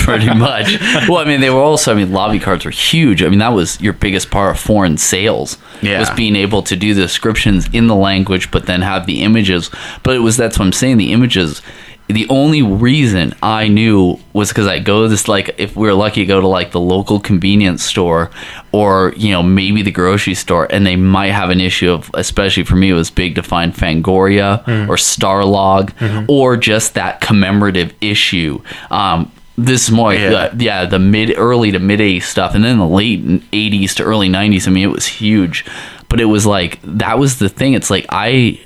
Pretty much. Well, I mean, they were also, I mean, lobby cards were huge. I mean, that was your biggest part of foreign sales, yeah. was being able to do the descriptions in the language, but then have the images. But it was, that's what I'm saying, the images. The only reason I knew was because I go to this, like, if we were lucky, go to like the local convenience store, or, you know, maybe the grocery store, and they might have an issue of, especially for me, it was big to find Fangoria mm. or Starlog mm-hmm. or just that commemorative issue. Um, this is more, yeah. The, yeah, the mid, early to mid eighties stuff, and then the late eighties to early nineties. I mean, it was huge, but it was like, that was the thing. It's like, I.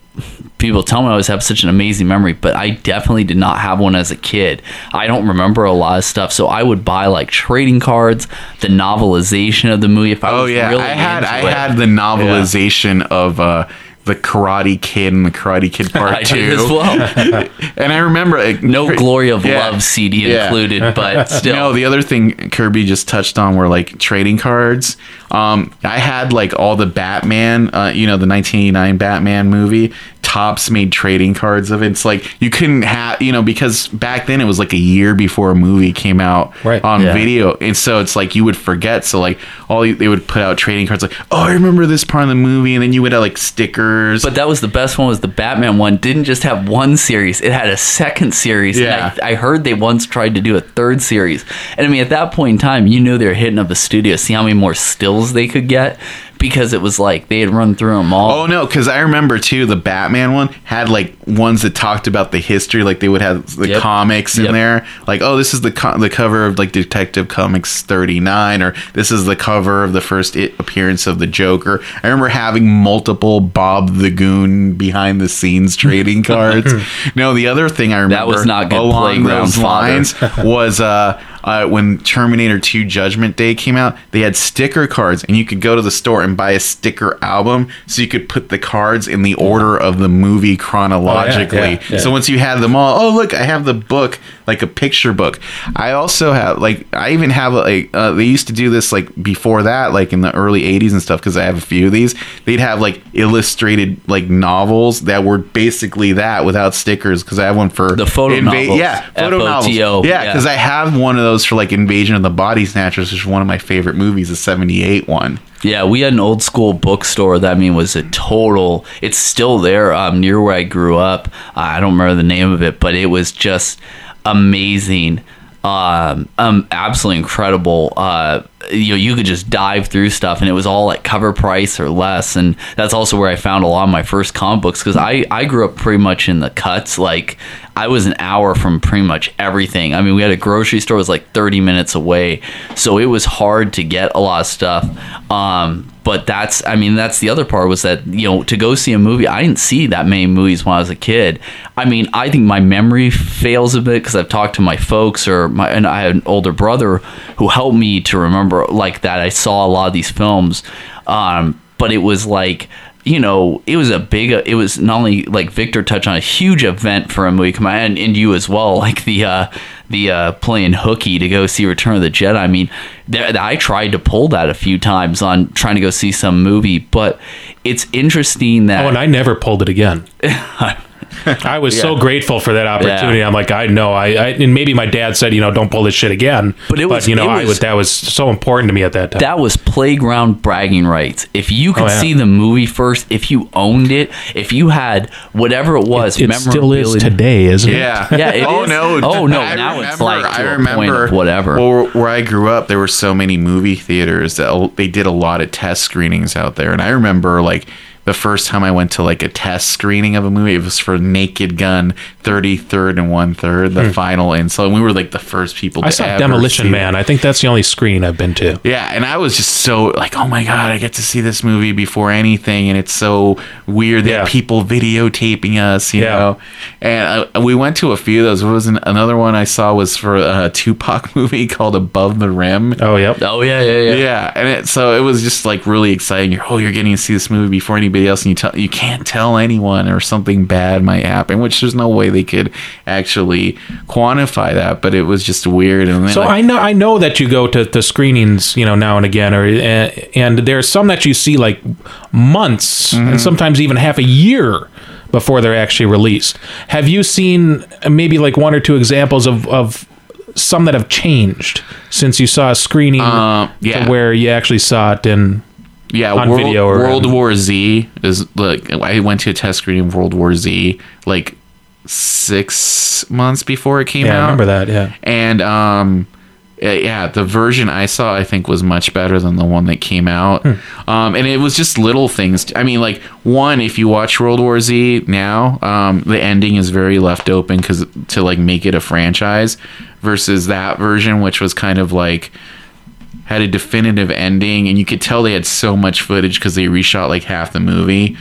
People tell me I always have such an amazing memory, but I definitely did not have one as a kid. I don't remember a lot of stuff, so I would buy like trading cards, the novelization of the movie. If I oh was yeah, really I had I it. had the novelization yeah. of uh, the Karate Kid and the Karate Kid Part I Two did as well. And I remember like, no Glory of yeah, Love C D yeah. included, but still. No, the other thing Kirby just touched on were like trading cards. Um, I had like all the Batman, uh, you know, the nineteen eighty-nine Batman movie. Topps made trading cards of it. It's like you couldn't have, you know, because back then it was like a year before a movie came out right. on yeah. video, and so it's like you would forget. So like all you, they would put out trading cards, like, oh, I remember this part of the movie, and then you would have like stickers. But that was the best one, was the Batman one. Didn't just have one series; it had a second series. Yeah, and I, I heard they once tried to do a third series, and I mean at that point in time, you knew they were hitting up the studio, see how many more stills they could get. Because it was like they had run through them all. Oh, no, because I remember, too, the Batman one had, like, ones that talked about the history. Like, they would have the yep. comics in yep. there. Like, oh, this is the co- the cover of, like, Detective Comics thirty-nine. Or this is the cover of the first it- appearance of the Joker. I remember having multiple Bob the Goon behind-the-scenes trading cards. No, the other thing I remember that was not good along those father. lines was... uh Uh, when Terminator two Judgment Day came out, they had sticker cards, and you could go to the store and buy a sticker album, so you could put the cards in the order of the movie chronologically. Oh, yeah, yeah, yeah. So once you had them all, oh, look, I have the book, like a picture book. I also have, like, I even have, like, uh, they used to do this, like, before that, like, in the early eighties and stuff, because I have a few of these. They'd have, like, illustrated, like, novels that were basically that without stickers, because I have one for... The photo inv- novels. Yeah, photo F O T O, novels. Yeah, because yeah. I have one of those for like Invasion of the Body Snatchers, which is one of my favorite movies, the seventy-eight one. Yeah, we had an old school bookstore that I mean was a total, it's still there um, near where I grew up. Uh, I don't remember the name of it, but it was just amazing. Um, um absolutely incredible uh you know, you could just dive through stuff, and it was all at cover price or less. And that's also where I found a lot of my first comic books, because I, I grew up pretty much in the cuts. Like, I was an hour from pretty much everything. I mean, we had a grocery store that was like thirty minutes away, so it was hard to get a lot of stuff. Um, but that's, I mean, that's the other part, was that, you know, to go see a movie, I didn't see that many movies when I was a kid. I mean, I think my memory fails a bit, because I've talked to my folks, or my, and I had an older brother who helped me to remember, like, that I saw a lot of these films. Um, but it was like, you know, it was a big, it was not only like Victor touched on, a huge event for a movie come out, and, and you as well, like the, uh, the, uh, playing hooky to go see Return of the Jedi. I mean, there, I tried to pull that a few times on trying to go see some movie, but it's interesting that. Oh, and I never pulled it again. I was yeah. so grateful for that opportunity. Yeah. I'm like, I know, I, I and maybe my dad said, you know, don't pull this shit again. But it was, but, you know, was, I was, that was so important to me at that time. That was playground bragging rights. If you could oh, yeah. see the movie first, if you owned it, if you had whatever it was, it, it still is today, isn't yeah. it? Yeah, it oh, is. no, oh no, I now remember, it's like to I remember a point of whatever. Well, where I grew up, there were so many movie theaters that they did a lot of test screenings out there, and I remember like. The first time I went to like a test screening of a movie, it was for Naked Gun, thirty-third and one-third, the hmm. final insult. And so we were like the first people to I saw ever Demolition see Man. It. I think that's the only screen I've been to. Yeah, and I was just so like, oh my God, I get to see this movie before anything. And it's so weird that yeah. people videotaping us, you yeah. know. And I, we went to a few of those. What was an, another one I saw was for a Tupac movie called Above the Rim. Oh, yep. Oh, yeah, yeah, yeah. Yeah, and it, so it was just like really exciting. You're, oh, you're getting to see this movie before anybody else, and you tell you can't tell anyone, or something bad might happen, which there's no way they could actually quantify that, but it was just weird. And so like, I know I know that you go to the screenings, you know, now and again, or and there's some that you see like months mm-hmm. and sometimes even half a year before they're actually released. Have you seen maybe like one or two examples of of some that have changed since you saw a screening uh, yeah. to where you actually saw it in Yeah, on World, video or World on... War Z is like I went to a test screening of World War Z like six months before it came yeah, out. Yeah, I remember that. Yeah, and um, yeah, the version I saw I think was much better than the one that came out. Hmm. Um, and it was just little things. I mean, like one, if you watch World War Z now, um, the ending is very left open because to like make it a franchise, versus that version, which was kind of like. Had a definitive ending, and you could tell they had so much footage because they reshot like half the movie.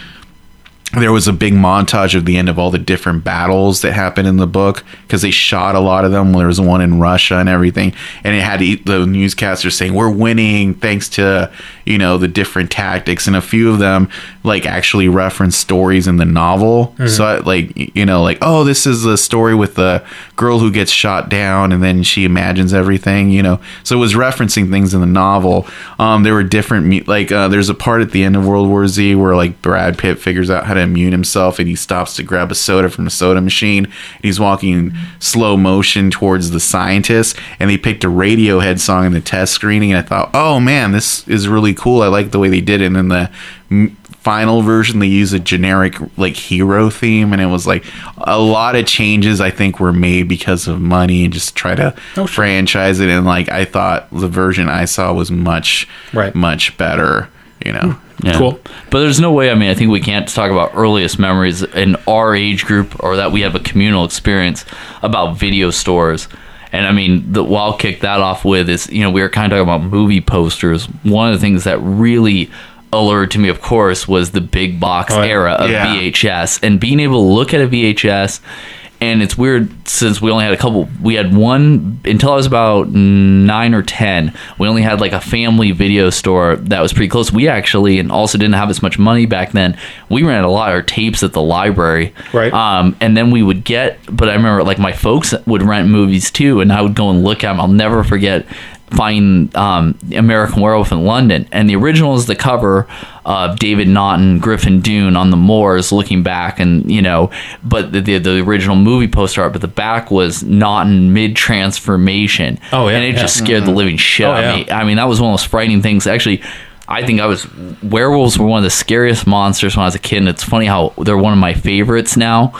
There was a big montage of the end of all the different battles that happened in the book because they shot a lot of them. There was one in Russia and everything, and it had the newscasters saying we're winning thanks to, you know, the different tactics, and a few of them like actually reference stories in the novel. Mm-hmm. So like, you know, like, oh, this is the story with the girl who gets shot down and then she imagines everything, you know, so it was referencing things in the novel. Um, there were different like uh, there's a part at the end of World War Z where like Brad Pitt figures out how to immune himself, and he stops to grab a soda from a soda machine, and he's walking in slow motion towards the scientist, and they picked a Radiohead song in the test screening, and I thought, oh man, this is really cool, I like the way they did it. And then the m- final version they use a generic like hero theme, and it was like a lot of changes I think were made because of money and just try to oh, sure. franchise it. And like I thought the version I saw was much right. much better, you know. Hmm. Yeah. Cool. But there's no way, I mean, I think we can't talk about earliest memories in our age group, or that we have a communal experience about video stores. And I mean, the, what I'll kick that off with is, you know, we were kind of talking about movie posters. One of the things that really allured to me, of course, was the big box oh, era of yeah. V H S, and being able to look at a V H S. And it's weird, since we only had a couple, we had one, until I was about nine or ten, we only had like a family video store that was pretty close. We actually, and also didn't have as much money back then, we ran a lot of our tapes at the library. Right. Um, and then we would get, but I remember like my folks would rent movies too, and I would go and look at them. I'll never forget finding um, American Werewolf in London. And the original is the cover of David Naughton, Griffin Dunne on the moors looking back, and, you know, but the the, the original movie poster art, but the back was Naughton mid-transformation. Oh, yeah. And it yeah. just scared mm-hmm. the living shit out of me. I mean, that was one of those frightening things. Actually, I think I was, werewolves were one of the scariest monsters when I was a kid, and it's funny how they're one of my favorites now.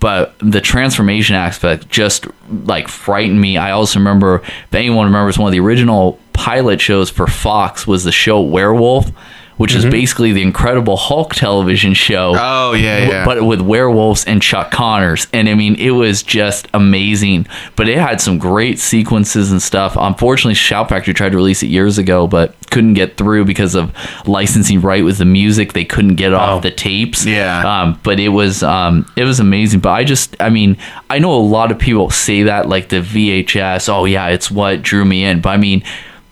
But the transformation aspect just, like, frightened me. I also remember, if anyone remembers one of the original pilot shows for Fox was the show Werewolf, which mm-hmm. is basically the Incredible Hulk television show. Oh, yeah, yeah. But with werewolves and Chuck Connors. And, I mean, it was just amazing. But it had some great sequences and stuff. Unfortunately, Shout Factory tried to release it years ago, but couldn't get through because of licensing right with the music. They couldn't get off oh. the tapes. Yeah. Um, but it was um, it was amazing. But I just, I mean, I know a lot of people say that, like the V H S, oh, yeah, it's what drew me in. But, I mean...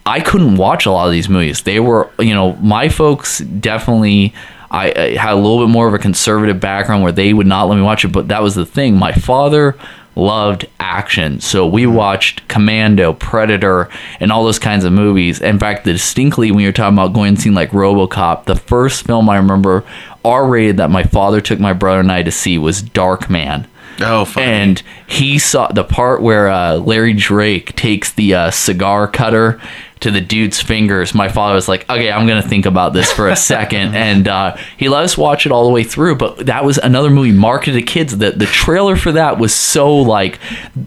I couldn't watch a lot of these movies. They were, you know, my folks definitely, I, I had a little bit more of a conservative background where they would not let me watch it, but that was the thing. My father loved action, so we watched Commando, Predator, and all those kinds of movies. In fact, distinctly, when you're talking about going and seeing like RoboCop, the first film I remember R-rated that my father took my brother and I to see was Darkman. Oh, funny. And he saw the part where uh, Larry Drake takes the uh, cigar cutter to the dude's fingers. My father was like, okay, I'm going to think about this for a second. And uh, he let us watch it all the way through. But that was another movie marketed to kids. The, the trailer for that was so like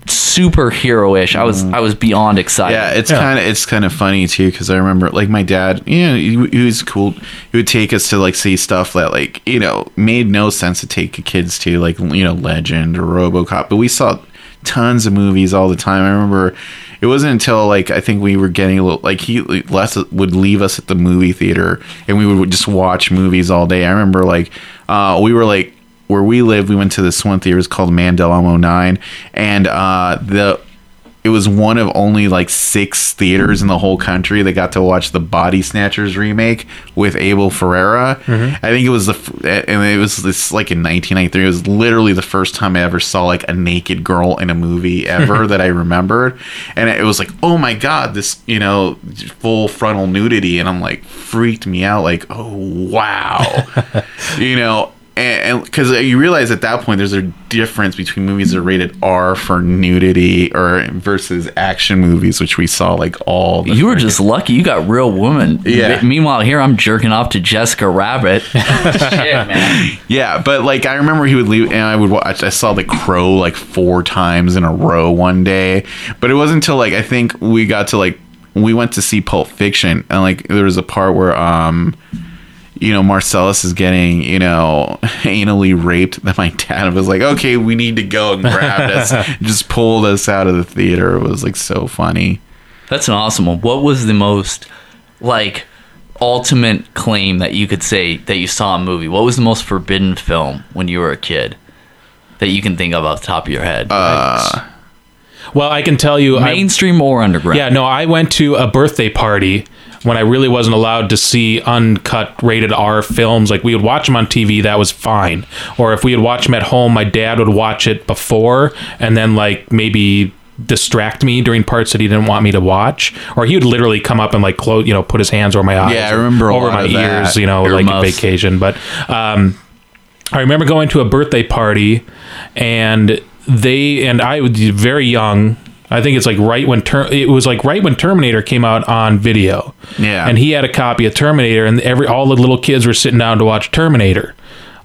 superhero-ish. I was I was beyond excited. Yeah, it's yeah. kind of it's kind of funny, too, because I remember like my dad, you know, he, he was cool. He would take us to like see stuff that like, you know, made no sense to take kids to, like, you know, Legend or RoboCop. But we saw tons of movies all the time. I remember it wasn't until like I think we were getting a little like he Les would leave us at the movie theater and we would just watch movies all day. I remember like uh we were like where we lived, we went to this one theater, it's called Mandel M oh nine, and uh the it was one of only like six theaters in the whole country that got to watch the Body Snatchers remake with Abel Ferreira. Mm-hmm. I think it was the, and it was this like in nineteen ninety-three. It was literally the first time I ever saw like a naked girl in a movie ever that I remembered. And it was like, oh my God, this, you know, full frontal nudity. And I'm like, freaked me out. Like, oh, wow. You know, and because you realize at that point there's a difference between movies that are rated R for nudity or versus action movies, which we saw like all the you were just days. Lucky you got Real Woman. Yeah. B- meanwhile here I'm jerking off to Jessica Rabbit. Shit, man. Yeah, but like I remember he would leave and I would watch I saw The Crow like four times in a row one day, but it wasn't until like I think we got to like we went to see Pulp Fiction and like there was a part where um you know, Marcellus is getting, you know, anally raped. Then my dad was like, okay, we need to go, and grabbed us. Just pulled us out of the theater. It was, like, so funny. That's an awesome one. What was the most, like, ultimate claim that you could say that you saw in a movie? What was the most forbidden film when you were a kid that you can think of off the top of your head? Uh... Right? Well, I can tell you... Mainstream I, or underground? Yeah, no, I went to a birthday party when I really wasn't allowed to see uncut rated R films. Like, we would watch them on T V, that was fine. Or if we would watch them at home, my dad would watch it before and then, like, maybe distract me during parts that he didn't want me to watch, or he would literally come up and like close, you know, put his hands over my eyes. Yeah, I remember over my ears, that. You know, Your like must. Vacation. But um, I remember going to a birthday party and... They and I was very young. I think it's like right when ter- it was like right when Terminator came out on video. Yeah, and he had a copy of Terminator, and every all the little kids were sitting down to watch Terminator.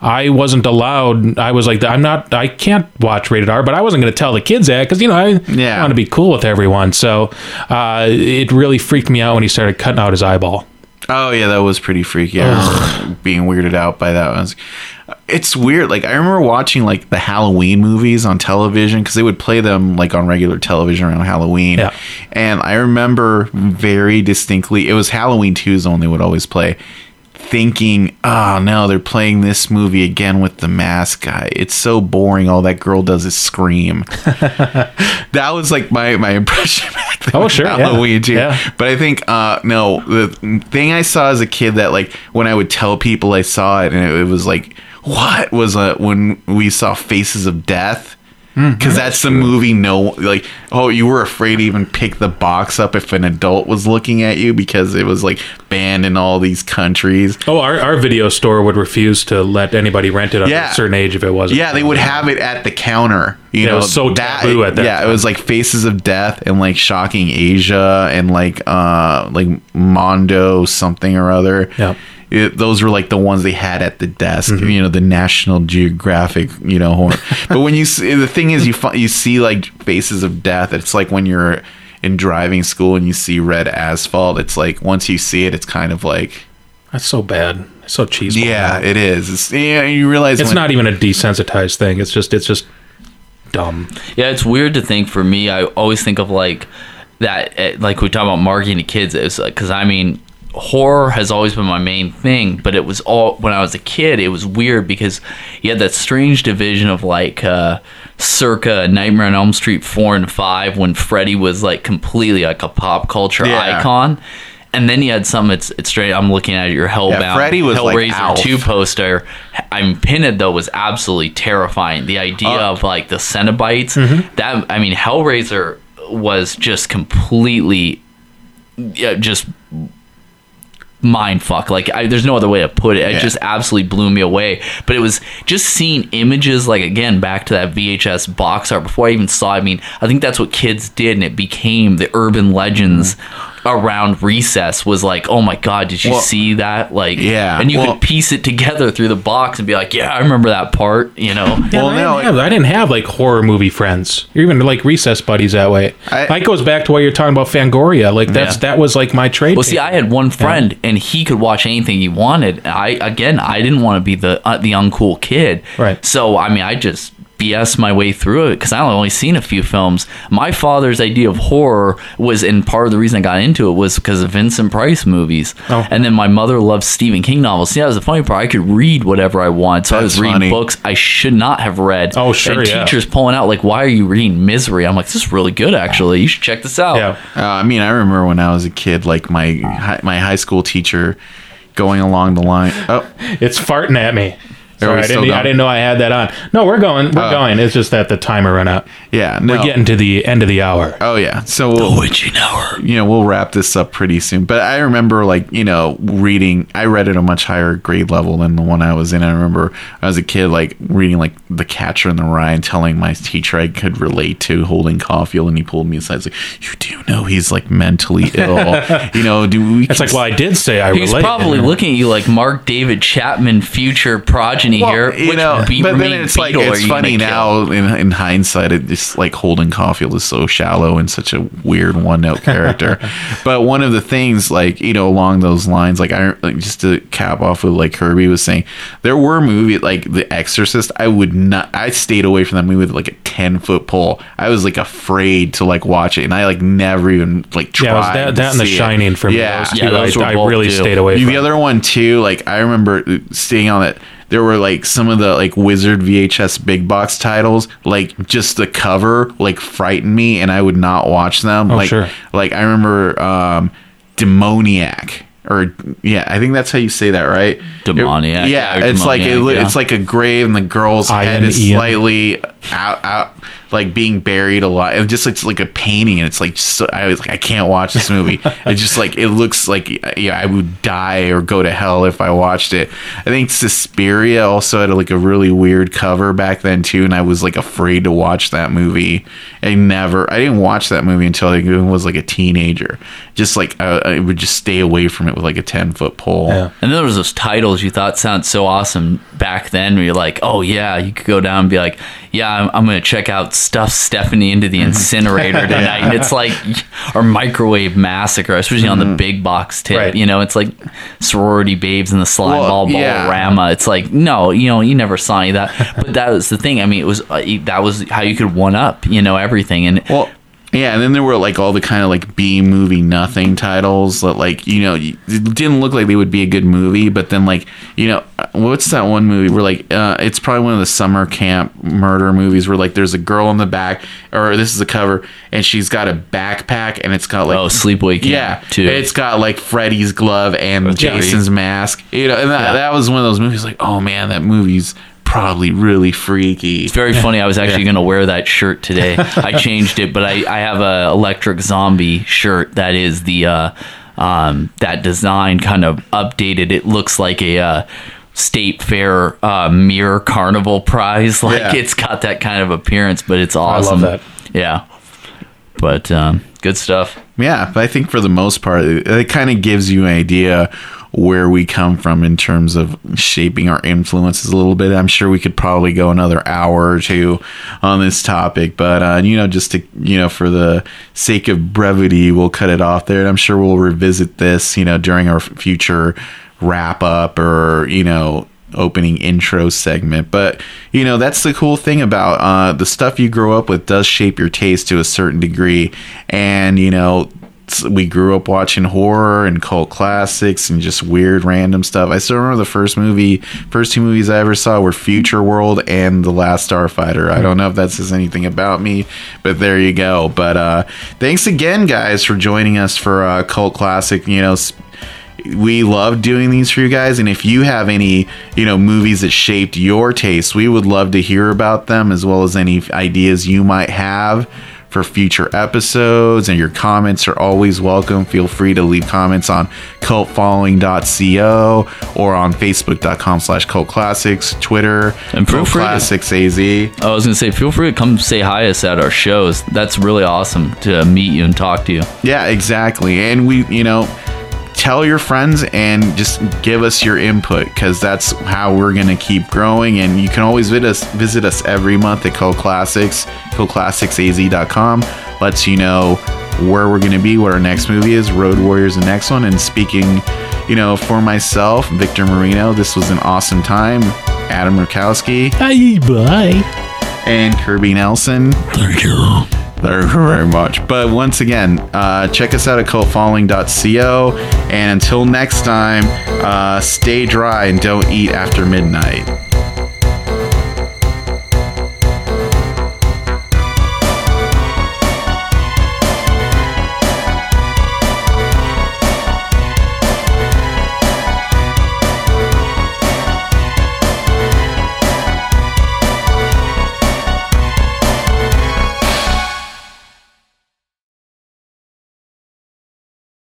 I wasn't allowed. I was like, I'm not. I can't watch rated R, but I wasn't going to tell the kids that because you know I, yeah. I want to be cool with everyone. So uh, it really freaked me out when he started cutting out his eyeball. Oh yeah, that was pretty freaky. I was being weirded out by that. I was like, it's weird. Like I remember watching like the Halloween movies on television because they would play them like on regular television around Halloween. Yeah. And I remember very distinctly it was Halloween two only would always play. Thinking, oh no, they're playing this movie again with the mask guy. It's so boring. All that girl does is scream. That was like my my impression back then. Oh sure, Halloween yeah. too. Yeah. But I think uh no, the thing I saw as a kid that like when I would tell people I saw it, and it, it was like, what was uh when we saw Faces of Death. Because that's the movie no like oh you were afraid to even pick the box up if an adult was looking at you because it was like banned in all these countries. Oh, our, our video store would refuse to let anybody rent it under yeah. a certain age if it wasn't. Yeah, they would have it at the counter. You yeah, know, it was so that, taboo at that. Yeah, time. It was like Faces of Death and like Shocking Asia and like uh like Mondo something or other. Yeah. It, those were like the ones they had at the desk, mm-hmm. you know, the National Geographic, you know, horror. But when you see, the thing is, you you see like Faces of Death. It's like when you're in driving school and you see red asphalt, it's like once you see it, it's kind of like, that's so bad, it's so cheesy. Yeah, it is. It's, yeah, you realize it's when, not even a desensitized thing. It's just, it's just dumb. Yeah, it's weird to think. For me, I always think of like that, like we talk about marketing to kids. It's like, because I mean, horror has always been my main thing, but it was all when I was a kid. It was weird because you had that strange division of like uh circa Nightmare on Elm Street four and five when Freddy was like completely like a pop culture yeah. icon, and then you had some. It's it's straight. I'm looking at your Hellbound, yeah, Freddy was Hellraiser like two poster. I'm Pinned though was absolutely terrifying. The idea uh, of like the Cenobites. Mm-hmm. That I mean, Hellraiser was just completely yeah, just. mind fuck, like I, there's no other way to put it. It yeah. just absolutely blew me away. But it was just seeing images, like again back to that V H S box art before I even saw. I mean, I think that's what kids did, and it became the urban legends around recess. Was like, oh my god, did you well, see that? Like, yeah, and you well, could piece it together through the box and be like, yeah, I remember that part. You know, yeah, well, I, no, didn't have, I didn't have like horror movie friends, or even like recess buddies that way. I, that goes back to what you're talking about, Fangoria. Like that's yeah. that was like my trade. Well, paper. see, I had one friend. Yeah. And he could watch anything he wanted. I again, I didn't want to be the uh, the uncool kid. Right. So I mean, I just B S my way through it because I only seen a few films. My father's idea of horror was, and part of the reason I got into it was because of Vincent Price movies. Oh. And then my mother loved Stephen King novels. See, that was the funny part. I could read whatever I want. So That's I was reading funny. books I should not have read. Oh, sure. And yeah. teachers pulling out like, "Why are you reading Misery?" I'm like, "This is really good, actually. You should check this out." Yeah. Uh, I mean, I remember when I was a kid, like my hi- my high school teacher. Teacher going along the line. Oh, it's farting at me. Sorry, I didn't, I didn't know I had that on. No, we're going. We're uh, going. It's just that the timer ran out. Yeah. No. We're getting to the end of the hour. Oh, yeah. So we'll, the witching hour. You know, we'll wrap this up pretty soon. But I remember, like, you know, reading. I read at a much higher grade level than the one I was in. I remember I was a kid, like, reading, like, The Catcher in the Rye and telling my teacher I could relate to Holden Caulfield. And he pulled me aside. He's like, you do know he's, like, mentally ill. You know, do we. It's like, well, I did say I relate. He's probably looking at you like Mark David Chapman, future progeny. Well, here, you know, be, but then it's like it's funny now in, in hindsight. It just like Holden Caulfield is so shallow and such a weird one note character. But one of the things, like, you know, along those lines, like I like, just to cap off with like Kirby was saying, there were movies like The Exorcist. I would not. I stayed away from that movie with like a ten foot pole. I was like afraid to like watch it, and I like never even like tried. Yeah, was that, that and The Shining it. for me. Yeah, those two, yeah those I, I really too. stayed away. The from. other one too. Like I remember staying on that. There were like some of the like Wizard V H S big box titles, like just the cover like frightened me and I would not watch them. Oh, like sure. like I remember um, Demoniac. Or yeah, I think that's how you say that, right? Demoniac. It, yeah, it's demoniac, like it, yeah. it's like a grave, and the girl's I head is Ian. slightly out, out, like being buried a lot. It just it's like a painting, and it's like so, I was like, I can't watch this movie. It's just like it looks like yeah, I would die or go to hell if I watched it. I think Suspiria also had a, like a really weird cover back then too, and I was like afraid to watch that movie. I never, I didn't watch that movie until I was like a teenager. Just like I, I would just stay away from it. With like a ten foot pole. Yeah. And then there was those titles you thought sound so awesome back then where you're like, oh yeah, you could go down and be like, yeah, I'm, I'm going to check out Stuff Stephanie into the Incinerator tonight. yeah. And it's like, or Microwave Massacre, especially mm-hmm. on the big box tip. Right. You know, it's like Sorority Babes and the Slime well, Ball yeah. Ballorama. It's like, no, you know, you never saw any of that. But that was the thing. I mean, it was, uh, that was how you could one up, you know, everything. And well, yeah, and then there were like all the kind of like B movie nothing titles that like, you know, it didn't look like they would be a good movie, but then like, you know, what's that one movie where like uh, it's probably one of the summer camp murder movies where like there's a girl in the back, or this is a cover, and she's got a backpack and it's got like oh Sleepaway Camp yeah too. It's got like Freddy's glove and That's Jason's Jerry. mask, you know, and that, yeah. that was one of those movies like, oh man, that movie's probably really freaky. It's very funny. I was actually yeah. going to wear that shirt today. I changed it, but I, I have a electric zombie shirt that is the uh, um, that design kind of updated. It looks like a uh, state fair uh, mirror carnival prize. Like yeah. it's got that kind of appearance, but it's awesome. I love that. Yeah, but um, good stuff. Yeah, but I think for the most part, it, it kind of gives you an idea where we come from in terms of shaping our influences a little bit. I'm sure we could probably go another hour or two on this topic, but uh, you know, just to, you know, for the sake of brevity, we'll cut it off there. And I'm sure we'll revisit this, you know, during our future wrap up or, you know, opening intro segment. But you know, that's the cool thing about uh the stuff you grow up with does shape your taste to a certain degree. And you know, we grew up watching horror and cult classics and just weird random stuff. I still remember the first movie first two movies I ever saw were Future World and The Last Starfighter. I don't know if that says anything about me, but there you go. But uh thanks again, guys, for joining us for uh Cult Classic. You know, sp- we love doing these for you guys, and if you have any, you know, movies that shaped your taste, we would love to hear about them, as well as any ideas you might have for future episodes. And your comments are always welcome. Feel free to leave comments on cult following dot co or on facebook dot com slash cult classics, Twitter, and feel free classics to, A Z. I was gonna say, feel free to come say hi to us at our shows. That's really awesome to meet you and talk to you. Yeah, exactly. And we, you know, tell your friends and just give us your input, because that's how we're going to keep growing. And you can always visit us, visit us every month at Cult Classics. Cult Classics A Z dot com lets you know where we're going to be, what our next movie is. Road Warrior is the next one. And speaking, you know, for myself, Victor Marino, this was an awesome time. Adam Rukowski. Hey, bye. And Kirby Nelson. Thank you. Thank you very much. But once again, uh, check us out at cult following dot co. And until next time, uh, stay dry and don't eat after midnight.